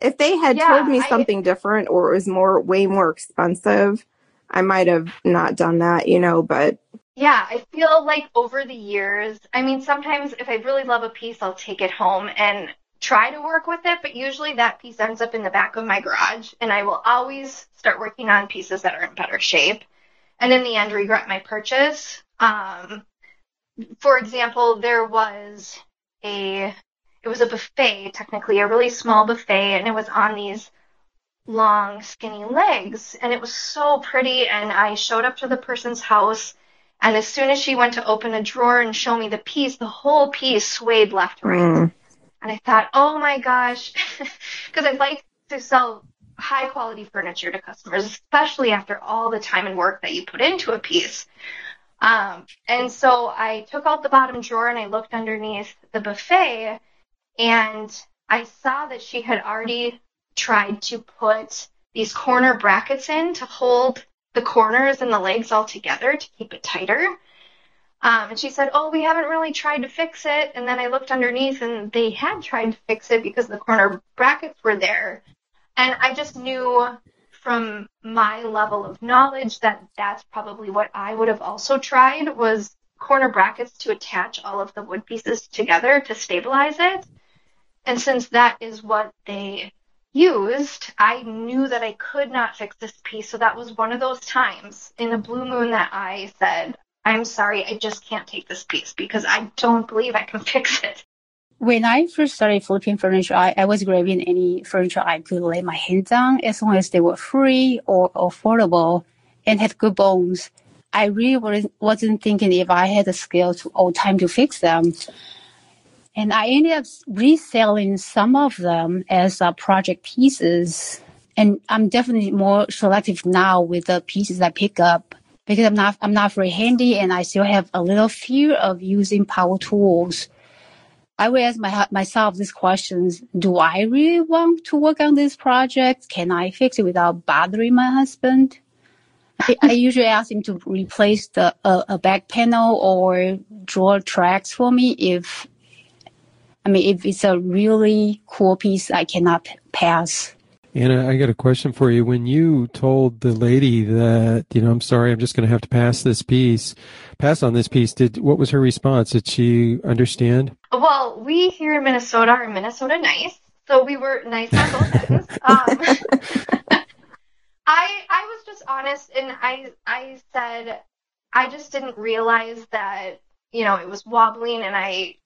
If they had yeah, told me something I, different or it was more, way more expensive, I might have not done that, you know, but. Yeah, I feel like over the years, I mean, sometimes if I really love a piece, I'll take it home and try to work with it, but usually that piece ends up in the back of my garage, and I will always start working on pieces that are in better shape. And in the end, regret my purchase. Um, for example, there was a, it was a buffet, technically, a really small buffet, and it was on these long, skinny legs. And it was so pretty, and I showed up to the person's house, and as soon as she went to open a drawer and show me the piece, the whole piece swayed left to right. Mm. And I thought, oh my gosh, because I'd like to sell high quality furniture to customers, especially after all the time and work that you put into a piece. Um, and so I took out the bottom drawer and I looked underneath the buffet, and I saw that she had already tried to put these corner brackets in to hold the corners and the legs all together to keep it tighter. Um, and she said, oh, we haven't really tried to fix it. And then I looked underneath and they had tried to fix it because the corner brackets were there. And I just knew from my level of knowledge that that's probably what I would have also tried was corner brackets to attach all of the wood pieces together to stabilize it. And since that is what they used, I knew that I could not fix this piece. So that was one of those times in a blue moon that I said, I'm sorry, I just can't take this piece because I don't believe I can fix it. When I first started flipping furniture, I, I was grabbing any furniture I could lay my hands on as long as they were free or affordable and had good bones. I really wasn't, wasn't thinking if I had the skill to, or time to fix them. And I ended up reselling some of them as uh, project pieces. And I'm definitely more selective now with the pieces I pick up because I'm not, I'm not very handy and I still have a little fear of using power tools. I will ask my, myself these questions. Do I really want to work on this project? Can I fix it without bothering my husband? I, I usually ask him to replace the uh, a back panel or draw tracks for me if, I mean, if it's a really cool piece I cannot pass. Anna, I got a question for you. When you told the lady that, you know, I'm sorry, I'm just going to have to pass this piece, pass on this piece, did what was her response? Did she understand? Well, we here in Minnesota are Minnesota nice, so we were nice on both ends. Um, I I was just honest, and I I said I just didn't realize that, you know, it was wobbling, and I.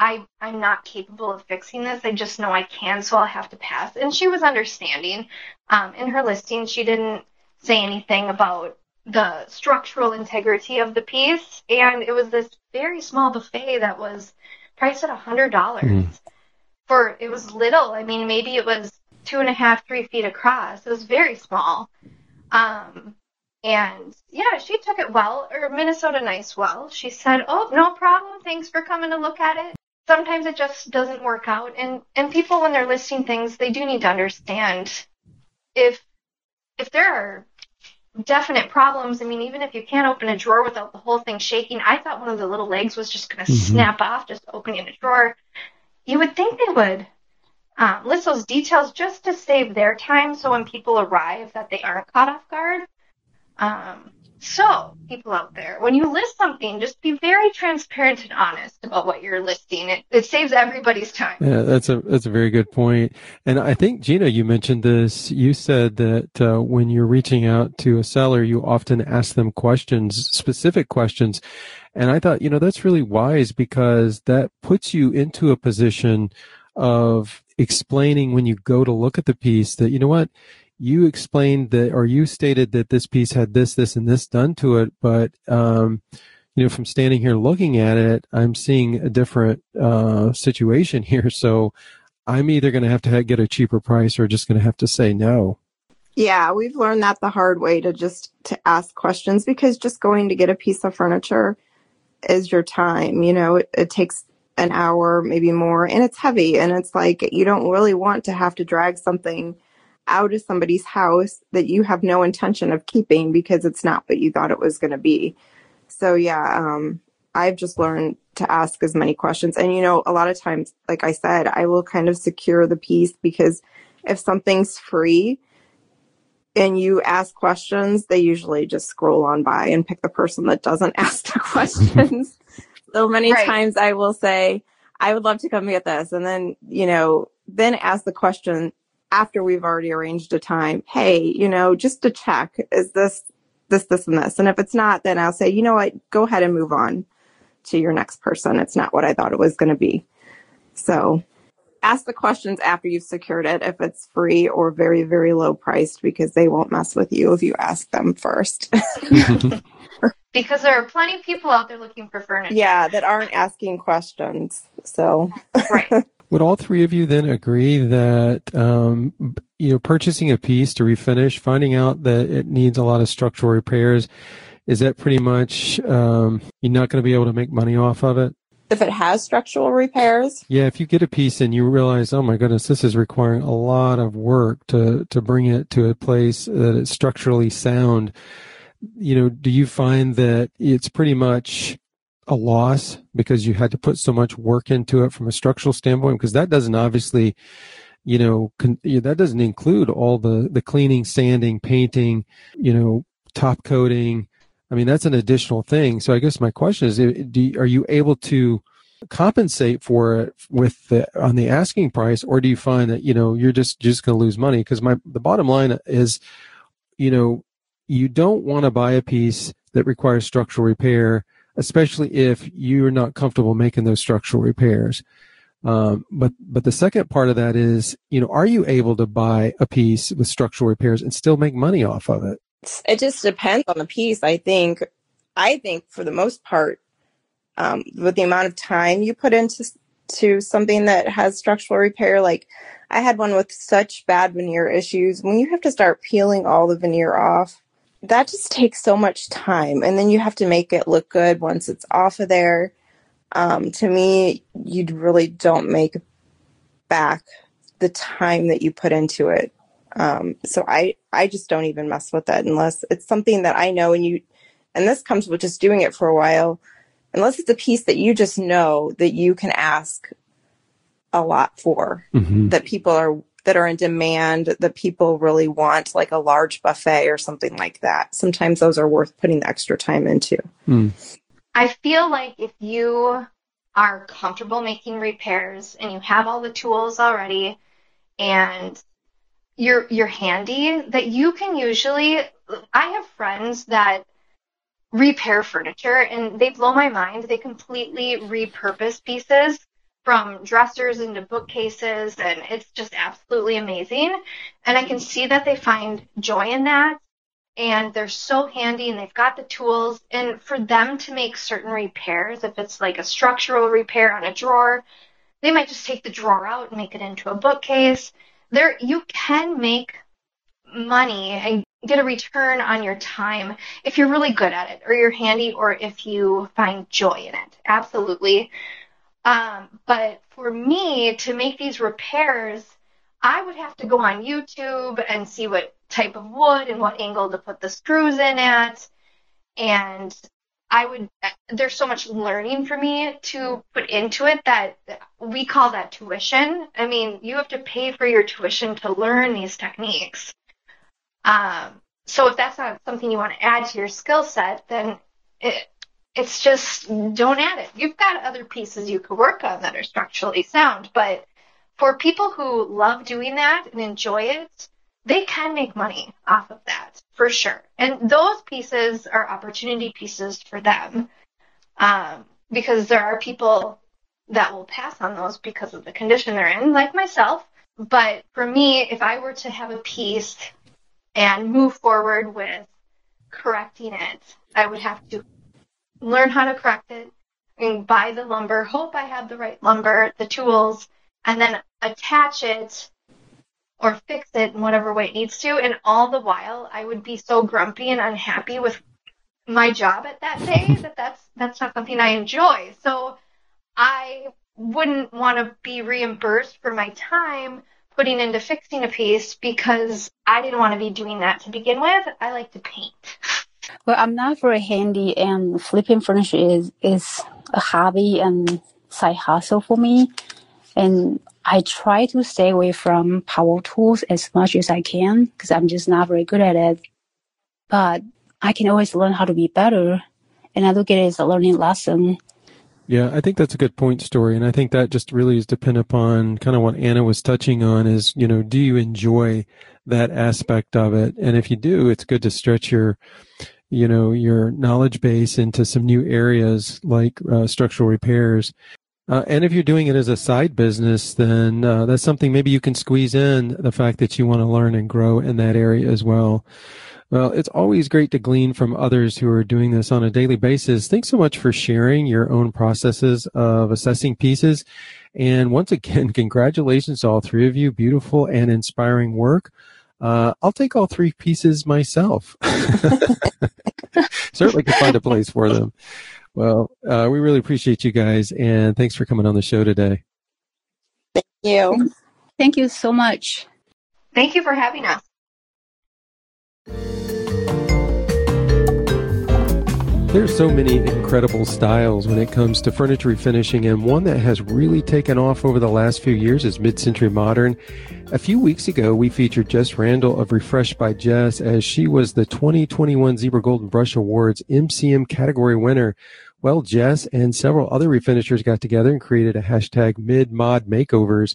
I, I'm not capable of fixing this. I just know I can, so I'll have to pass. And she was understanding. Um, in her listing, she didn't say anything about the structural integrity of the piece. And it was this very small buffet that was priced at one hundred dollars. Mm. For, it was little. I mean, maybe it was two and a half, three feet across. It was very small. Um, and, yeah, she took it well, or Minnesota Nice well. She said, oh, no problem. Thanks for coming to look at it. Sometimes it just doesn't work out. And, and people, when they're listing things, they do need to understand if if there are definite problems. I mean, even if you can't open a drawer without the whole thing shaking, I thought one of the little legs was just going to mm-hmm. snap off just opening a drawer. You would think they would um, list those details just to save their time so when people arrive that they aren't caught off guard. Um, so, people out there, when you list something, just be very transparent and honest about what you're listing. It, it saves everybody's time. Yeah, that's a that's a very good point. And I think, Gina, you mentioned this. You said that uh, when you're reaching out to a seller, you often ask them questions, specific questions. And I thought, you know, that's really wise because that puts you into a position of explaining when you go to look at the piece that, you know what, you explained that, or you stated that this piece had this, this, and this done to it. But, um, you know, from standing here looking at it, I'm seeing a different uh, situation here. So I'm either going to have to get a cheaper price or just going to have to say no. Yeah, we've learned that the hard way to just to ask questions, because just going to get a piece of furniture is your time. You know, it, it takes an hour, maybe more, and it's heavy. And it's like, you don't really want to have to drag something out of somebody's house that you have no intention of keeping because it's not what you thought it was going to be. So yeah, um, I've just learned to ask as many questions. And, you know, a lot of times, like I said, I will kind of secure the piece, because if something's free and you ask questions, they usually just scroll on by and pick the person that doesn't ask the questions. So many right. times I will say, I would love to come get this. And then, you know, then ask the question after we've already arranged a time, hey, you know, just to check, is this, this, this, and this? And if it's not, then I'll say, you know what, go ahead and move on to your next person. It's not what I thought it was going to be. So ask the questions after you've secured it, if it's free or very, very low priced, because they won't mess with you if you ask them first. Because there are plenty of people out there looking for furniture. Yeah, that aren't asking questions. So right. Would all three of you then agree that, um, you know, purchasing a piece to refinish, finding out that it needs a lot of structural repairs, is that pretty much, um, you're not going to be able to make money off of it? If it has structural repairs? Yeah, if you get a piece and you realize, oh my goodness, this is requiring a lot of work to, to bring it to a place that it's structurally sound, you know, do you find that it's pretty much a loss because you had to put so much work into it from a structural standpoint? Because that doesn't obviously, you know, con- that doesn't include all the, the cleaning, sanding, painting, you know, top coating. I mean, that's an additional thing. So I guess my question is, do, are you able to compensate for it with the, on the asking price, or do you find that, you know, you're just, just going to lose money? Because my, the bottom line is, you know, you don't want to buy a piece that requires structural repair, especially if you're not comfortable making those structural repairs. Um, but but the second part of that is, you know, are you able to buy a piece with structural repairs and still make money off of it? It just depends on the piece, I think. I think for the most part, um, with the amount of time you put into to something that has structural repair, like I had one with such bad veneer issues, when you have to start peeling all the veneer off, that just takes so much time. And then you have to make it look good once it's off of there. Um, to me, you really don't make back the time that you put into it. Um, so I, I just don't even mess with that unless it's something that I know. And you, and this comes with just doing it for a while, unless it's a piece that you just know that you can ask a lot for, mm-hmm. that people are that are in demand, that people really want, like a large buffet or something like that. Sometimes those are worth putting the extra time into. Mm. I feel like if you are comfortable making repairs and you have all the tools already and you're, you're handy, that you can usually, I have friends that repair furniture and they blow my mind. They completely repurpose pieces from dressers into bookcases, and it's just absolutely amazing. And I can see that they find joy in that. and they're so handy, and they've got the tools. And for them to make certain repairs, if it's like a structural repair on a drawer, they might just take the drawer out and make it into a bookcase. There, you can make money and get a return on your time if you're really good at it, or you're handy, or if you find joy in it. Absolutely. Um, but for me to make these repairs, I would have to go on YouTube and see what type of wood and what angle to put the screws in at. And I would, there's so much learning for me to put into it that we call that tuition. I mean, you have to pay for your tuition to learn these techniques. Um, so if that's not something you want to add to your skill set, then it, it's just don't add it. You've got other pieces you could work on that are structurally sound, but for people who love doing that and enjoy it, they can make money off of that for sure. And those pieces are opportunity pieces for them, um, because there are people that will pass on those because of the condition they're in, like myself. But for me, if I were to have a piece and move forward with correcting it, I would have to learn how to correct it and buy the lumber, hope I have the right lumber, the tools, and then attach it or fix it in whatever way it needs to. And all the while, I would be so grumpy and unhappy with my job at that day that that's, that's not something I enjoy. So I wouldn't want to be reimbursed for my time putting into fixing a piece because I didn't want to be doing that to begin with. I like to paint. Well, I'm not very handy, and flipping furniture is, is a hobby and side hustle for me. And I try to stay away from power tools as much as I can because I'm just not very good at it. But I can always learn how to be better. And I look at it as a learning lesson. Yeah, I think that's a good point, Story. And I think that just really is dependent upon kind of what Anna was touching on is, you know, do you enjoy that aspect of it? And if you do, it's good to stretch your, you know, your knowledge base into some new areas like uh, structural repairs. Uh, and if you're doing it as a side business, then uh, that's something maybe you can squeeze in the fact that you want to learn and grow in that area as well. Well, it's always great to glean from others who are doing this on a daily basis. Thanks so much for sharing your own processes of assessing pieces. And once again, congratulations to all three of you. Beautiful and inspiring work. Uh, I'll take all three pieces myself. Certainly can find a place for them. Well, uh, we really appreciate you guys, and thanks for coming on the show today. Thank you. Thank you so much. Thank you for having us. There's so many incredible styles when it comes to furniture refinishing, and one that has really taken off over the last few years is mid-century modern. A few weeks ago, we featured Jess Randall of Refreshed by Jess as she was the twenty twenty-one Zebra Golden Brush Awards M C M category winner. Well, Jess and several other refinishers got together and created a hashtag Mid-Mod Makeovers.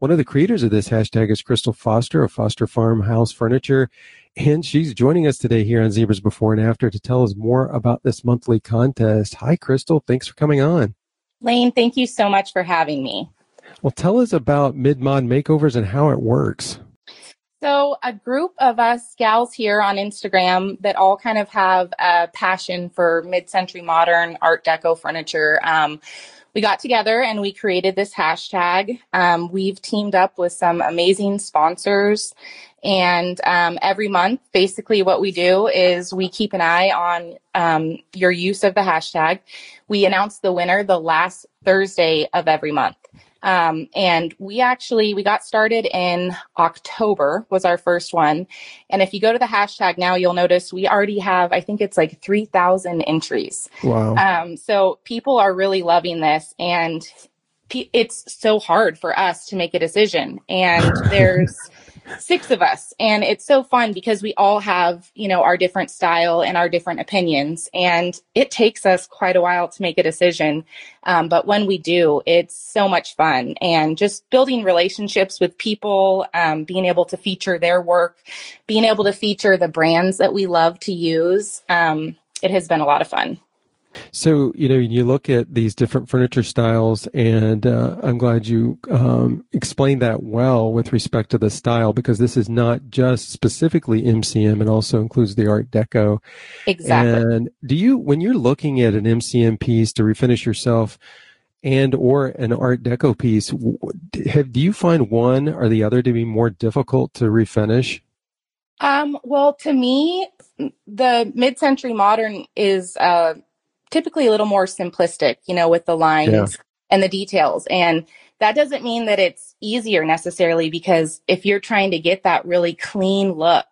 One of the creators of this hashtag is Crystal Foster of Foster Farmhouse Furniture, and she's joining us today here on Zebras Before and After to tell us more about this monthly contest. Hi, Crystal. Thanks for coming on. Lane, thank you so much for having me. Well, tell us about Mid-Mod Makeovers and how it works. So a group of us gals here on Instagram that all kind of have a passion for mid-century modern Art Deco furniture. Um, we got together and we created this hashtag. Um, we've teamed up with some amazing sponsors. And um, every month, basically what we do is we keep an eye on um, your use of the hashtag. We announce the winner the last Thursday of every month. Um, and we actually, we got started in October was our first one. And if you go to the hashtag now, you'll notice we already have, I think it's like three thousand entries. Wow. Um, so people are really loving this, and pe- it's so hard for us to make a decision. And there's six of us, and it's so fun because we all have, you know, our different style and our different opinions, and it takes us quite a while to make a decision. Um, but when we do, it's so much fun, and just building relationships with people, um, being able to feature their work, being able to feature the brands that we love to use. Um, it has been a lot of fun. So, you know, you look at these different furniture styles, and uh, I'm glad you um, explained that well with respect to the style, because this is not just specifically M C M, it also includes the Art Deco. Exactly. And do you, when you're looking at an M C M piece to refinish yourself and or an Art Deco piece, have, do you find one or the other to be more difficult to refinish? Um, well, to me, the mid-century modern is uh, typically a little more simplistic, you know, with the lines yeah. and the details. And that doesn't mean that it's easier necessarily, because if you're trying to get that really clean look,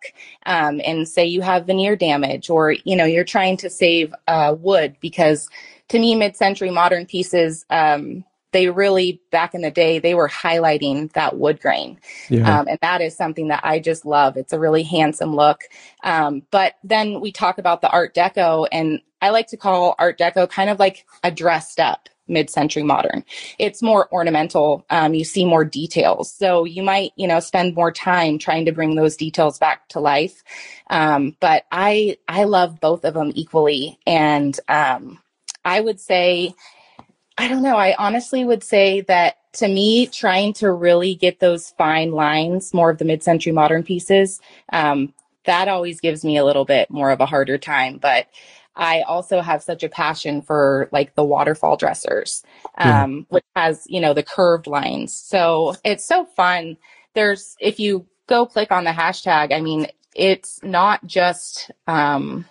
um, and say you have veneer damage, or, you know, you're trying to save uh, wood, because to me, mid-century modern pieces, um, they really, back in the day, they were highlighting that wood grain. Yeah. Um, and that is something that I just love. It's a really handsome look. Um, but then we talk about the Art Deco, and I like to call Art Deco kind of like a dressed up mid-century modern. It's more ornamental. Um, you see more details. So you might, you know, spend more time trying to bring those details back to life. Um, but I, I love both of them equally. And um, I would say... I don't know. I honestly would say that, to me, trying to really get those fine lines, more of the mid-century modern pieces, um, that always gives me a little bit more of a harder time. But I also have such a passion for like the waterfall dressers, um, yeah. which has, you know, the curved lines. So it's so fun. There's, if you go click on the hashtag, I mean, it's not just, um,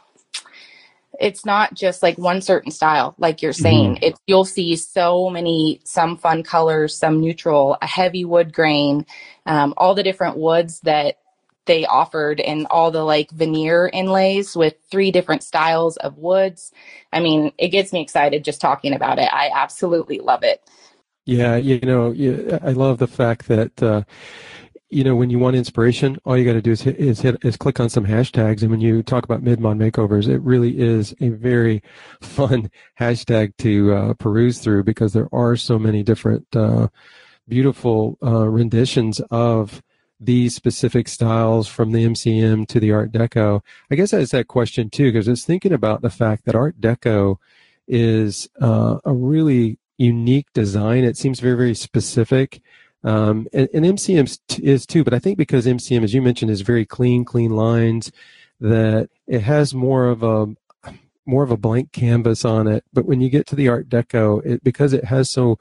it's not just like one certain style, like you're saying. Mm-hmm. It, you'll see so many, some fun colors, some neutral, a heavy wood grain, um, all the different woods that they offered, and all the like veneer inlays with three different styles of woods. I mean, it gets me excited just talking about it. I absolutely love it. Yeah, you know, I love the fact that, uh, you know, when you want inspiration, all you got to do is hit, is hit, is click on some hashtags. And when you talk about Mid-Mod Makeovers, it really is a very fun hashtag to uh, peruse through, because there are so many different uh, beautiful uh, renditions of these specific styles, from the M C M to the Art Deco. I guess that's that question too, because I was thinking about the fact that Art Deco is uh, a really unique design. It seems very, very specific. Um, and, and M C M is too, but I think because M C M, as you mentioned, is very clean, clean lines, that it has more of a, more of a blank canvas on it. But when you get to the Art Deco, it, because it has so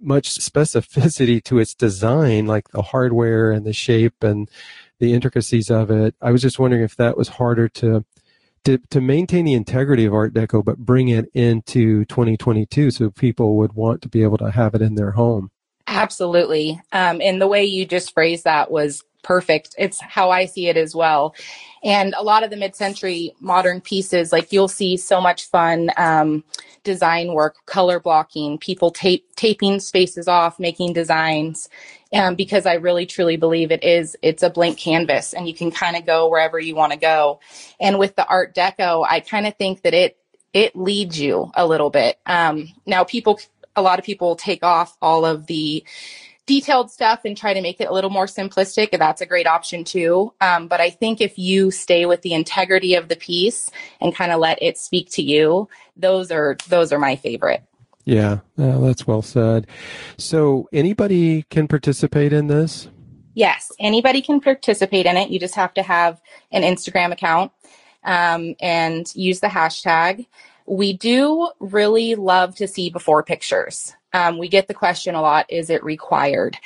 much specificity to its design, like the hardware and the shape and the intricacies of it, I was just wondering if that was harder to, to, to maintain the integrity of Art Deco, but bring it into twenty twenty-two so people would want to be able to have it in their home. Absolutely. Um, and the way you just phrased that was perfect. It's how I see it as well. And a lot of the mid-century modern pieces, like you'll see so much fun um, design work, color blocking, people tape, taping spaces off, making designs, um, because I really, truly believe it is, it's a blank canvas, and you can kind of go wherever you want to go. And with the Art Deco, I kind of think that it, it leads you a little bit. Um, now people A lot of people take off all of the detailed stuff and try to make it a little more simplistic, and that's a great option too. Um, but I think if you stay with the integrity of the piece and kind of let it speak to you, those are those are my favorite. Yeah, uh, that's well said. So anybody can participate in this? Yes, anybody can participate in it. You just have to have an Instagram account um, and use the hashtag. We do really love to see before pictures. Um, we get the question a lot, is it required?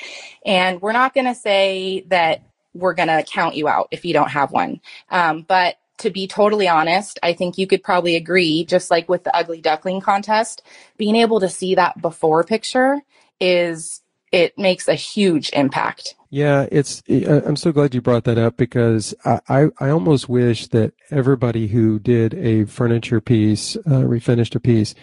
And we're not going to say that we're going to count you out if you don't have one. Um, but to be totally honest, I think you could probably agree, just like with the Ugly Duckling contest, being able to see that before picture is, it makes a huge impact. Yeah, it's. I'm so glad you brought that up, because I, I, I almost wish that everybody who did a furniture piece, uh, refinished a piece,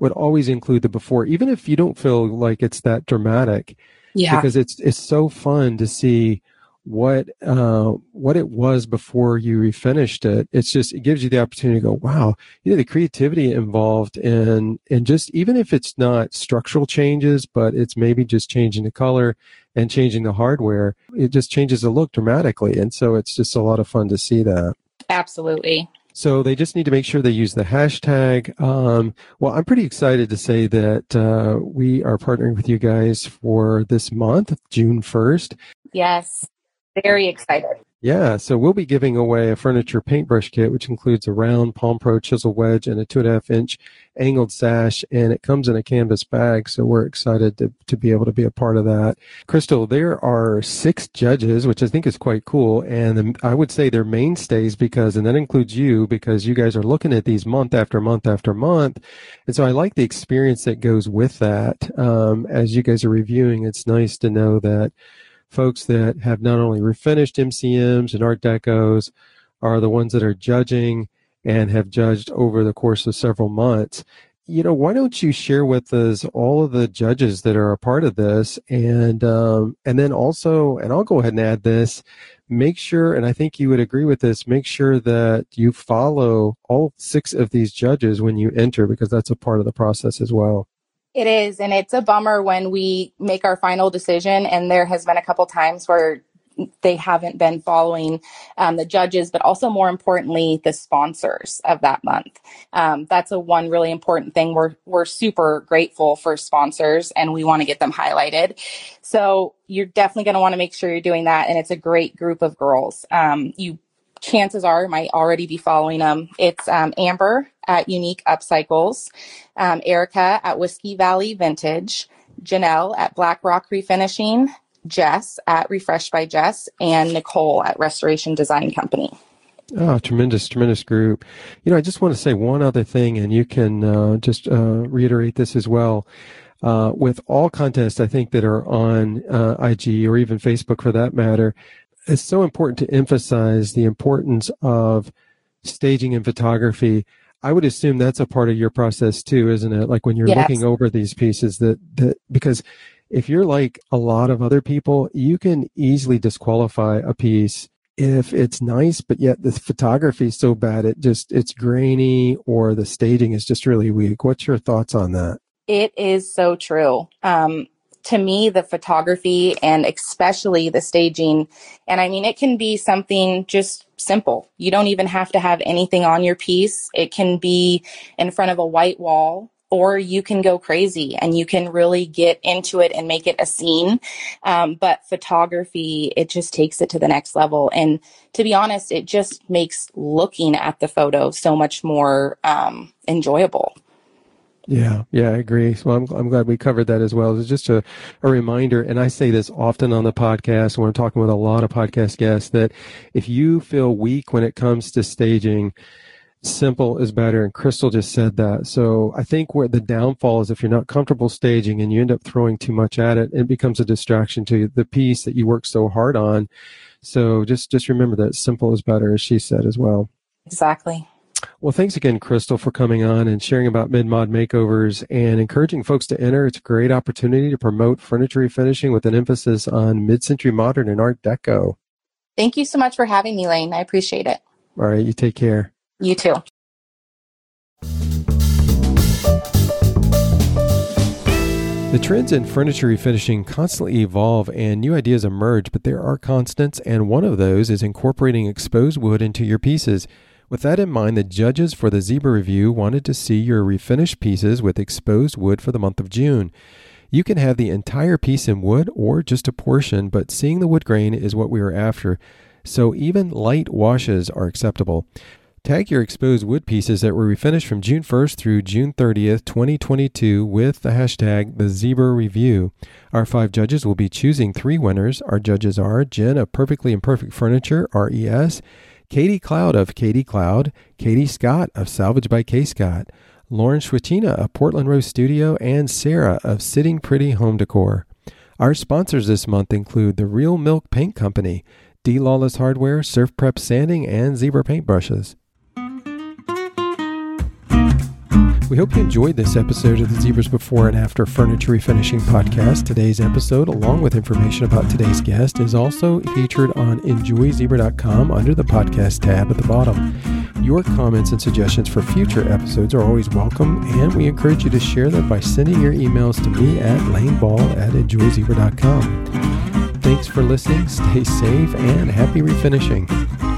would always include the before, even if you don't feel like it's that dramatic. Yeah. Because it's it's so fun to see what uh, what it was before you refinished it. It's just, it gives you the opportunity to go, wow, you know, the creativity involved in, and just, even if it's not structural changes, but it's maybe just changing the color and changing the hardware, it just changes the look dramatically. And so it's just a lot of fun to see that. Absolutely. So they just need to make sure they use the hashtag. Um, well, I'm pretty excited to say that uh, we are partnering with you guys for this month, June first. Yes, very excited. Yeah, so we'll be giving away a furniture paintbrush kit, which includes a round Palm Pro chisel wedge and a two and a half inch angled sash, and it comes in a canvas bag, so we're excited to, to be able to be a part of that. Crystal, there are six judges, which I think is quite cool, and the, I would say they're mainstays because, and that includes you, because you guys are looking at these month after month after month, and so I like the experience that goes with that. Um, as you guys are reviewing, it's nice to know that folks that have not only refinished M C Ms and Art Decos are the ones that are judging and have judged over the course of several months. You know, why don't you share with us all of the judges that are a part of this? And um, and then also, and I'll go ahead and add this, make sure, and I think you would agree with this, make sure that you follow all six of these judges when you enter, because that's a part of the process as well. It is, and it's a bummer when we make our final decision, and there has been a couple times where they haven't been following um, the judges, but also more importantly, the sponsors of that month. Um, that's a one really important thing. We're, we're super grateful for sponsors, and we want to get them highlighted. So you're definitely going to want to make sure you're doing that, and it's a great group of girls. Um, you chances are might already be following them. It's um, Amber at Unique Upcycles, um, Erica at Whiskey Valley Vintage, Janelle at Black Rock Refinishing, Jess at Refreshed by Jess, and Nicole at Restoration Design Company. Oh, tremendous, tremendous group. You know, I just want to say one other thing, and you can uh, just uh, reiterate this as well. Uh, with all contests, I think, that are on uh, I G or even Facebook for that matter, it's so important to emphasize the importance of staging and photography. I would assume that's a part of your process too, isn't it? Like when you're yes. looking over these pieces that, that, because if you're like a lot of other people, you can easily disqualify a piece if it's nice, but yet the photography is so bad, it just, it's grainy, or the staging is just really weak. What's your thoughts on that? It is so true. Um, To me, the photography and especially the staging, and I mean, it can be something just simple. You don't even have to have anything on your piece. It can be in front of a white wall, or you can go crazy and you can really get into it and make it a scene. Um, but photography, it just takes it to the next level. And to be honest, it just makes looking at the photo so much more um, enjoyable. Yeah, yeah, I agree. Well, I'm, I'm glad we covered that as well. It's just a, a reminder, and I say this often on the podcast when I'm talking with a lot of podcast guests, that if you feel weak when it comes to staging, simple is better, and Crystal just said that. So I think where the downfall is, if you're not comfortable staging and you end up throwing too much at it, it becomes a distraction to the piece that you work so hard on. So just, just remember that simple is better, as she said as well. Exactly. Well, thanks again, Crystal, for coming on and sharing about Mid-Mod Makeovers and encouraging folks to enter. It's a great opportunity to promote furniture refinishing with an emphasis on mid-century modern and Art Deco. Thank you so much for having me, Lane. I appreciate it. All right. You take care. You too. The trends in furniture refinishing constantly evolve and new ideas emerge, but there are constants, and one of those is incorporating exposed wood into your pieces. With that in mind, the judges for the Zebra Review wanted to see your refinished pieces with exposed wood for the month of June. You can have the entire piece in wood or just a portion, but seeing the wood grain is what we are after, so even light washes are acceptable. Tag your exposed wood pieces that were refinished from June first through June thirtieth, twenty twenty-two with the hashtag the Zebra Review. Our five judges will be choosing three winners. Our judges are Jen of Perfectly Imperfect Furniture, R E S, Katie Cloud of Katie Cloud, Katie Scott of Salvage by K. Scott, Lauren Schwatina of Portland Rose Studio, and Sarah of Sitting Pretty Home Decor. Our sponsors this month include The Real Milk Paint Company, D. Lawless Hardware, Surf Prep Sanding, and Zebra Paint Brushes. We hope you enjoyed this episode of the Zebra's Before and After Furniture Refinishing Podcast. Today's episode, along with information about today's guest, is also featured on enjoy zebra dot com under the podcast tab at the bottom. Your comments and suggestions for future episodes are always welcome, and we encourage you to share them by sending your emails to me at laneball at enjoy zebra dot com. Thanks for listening, stay safe, and happy refinishing.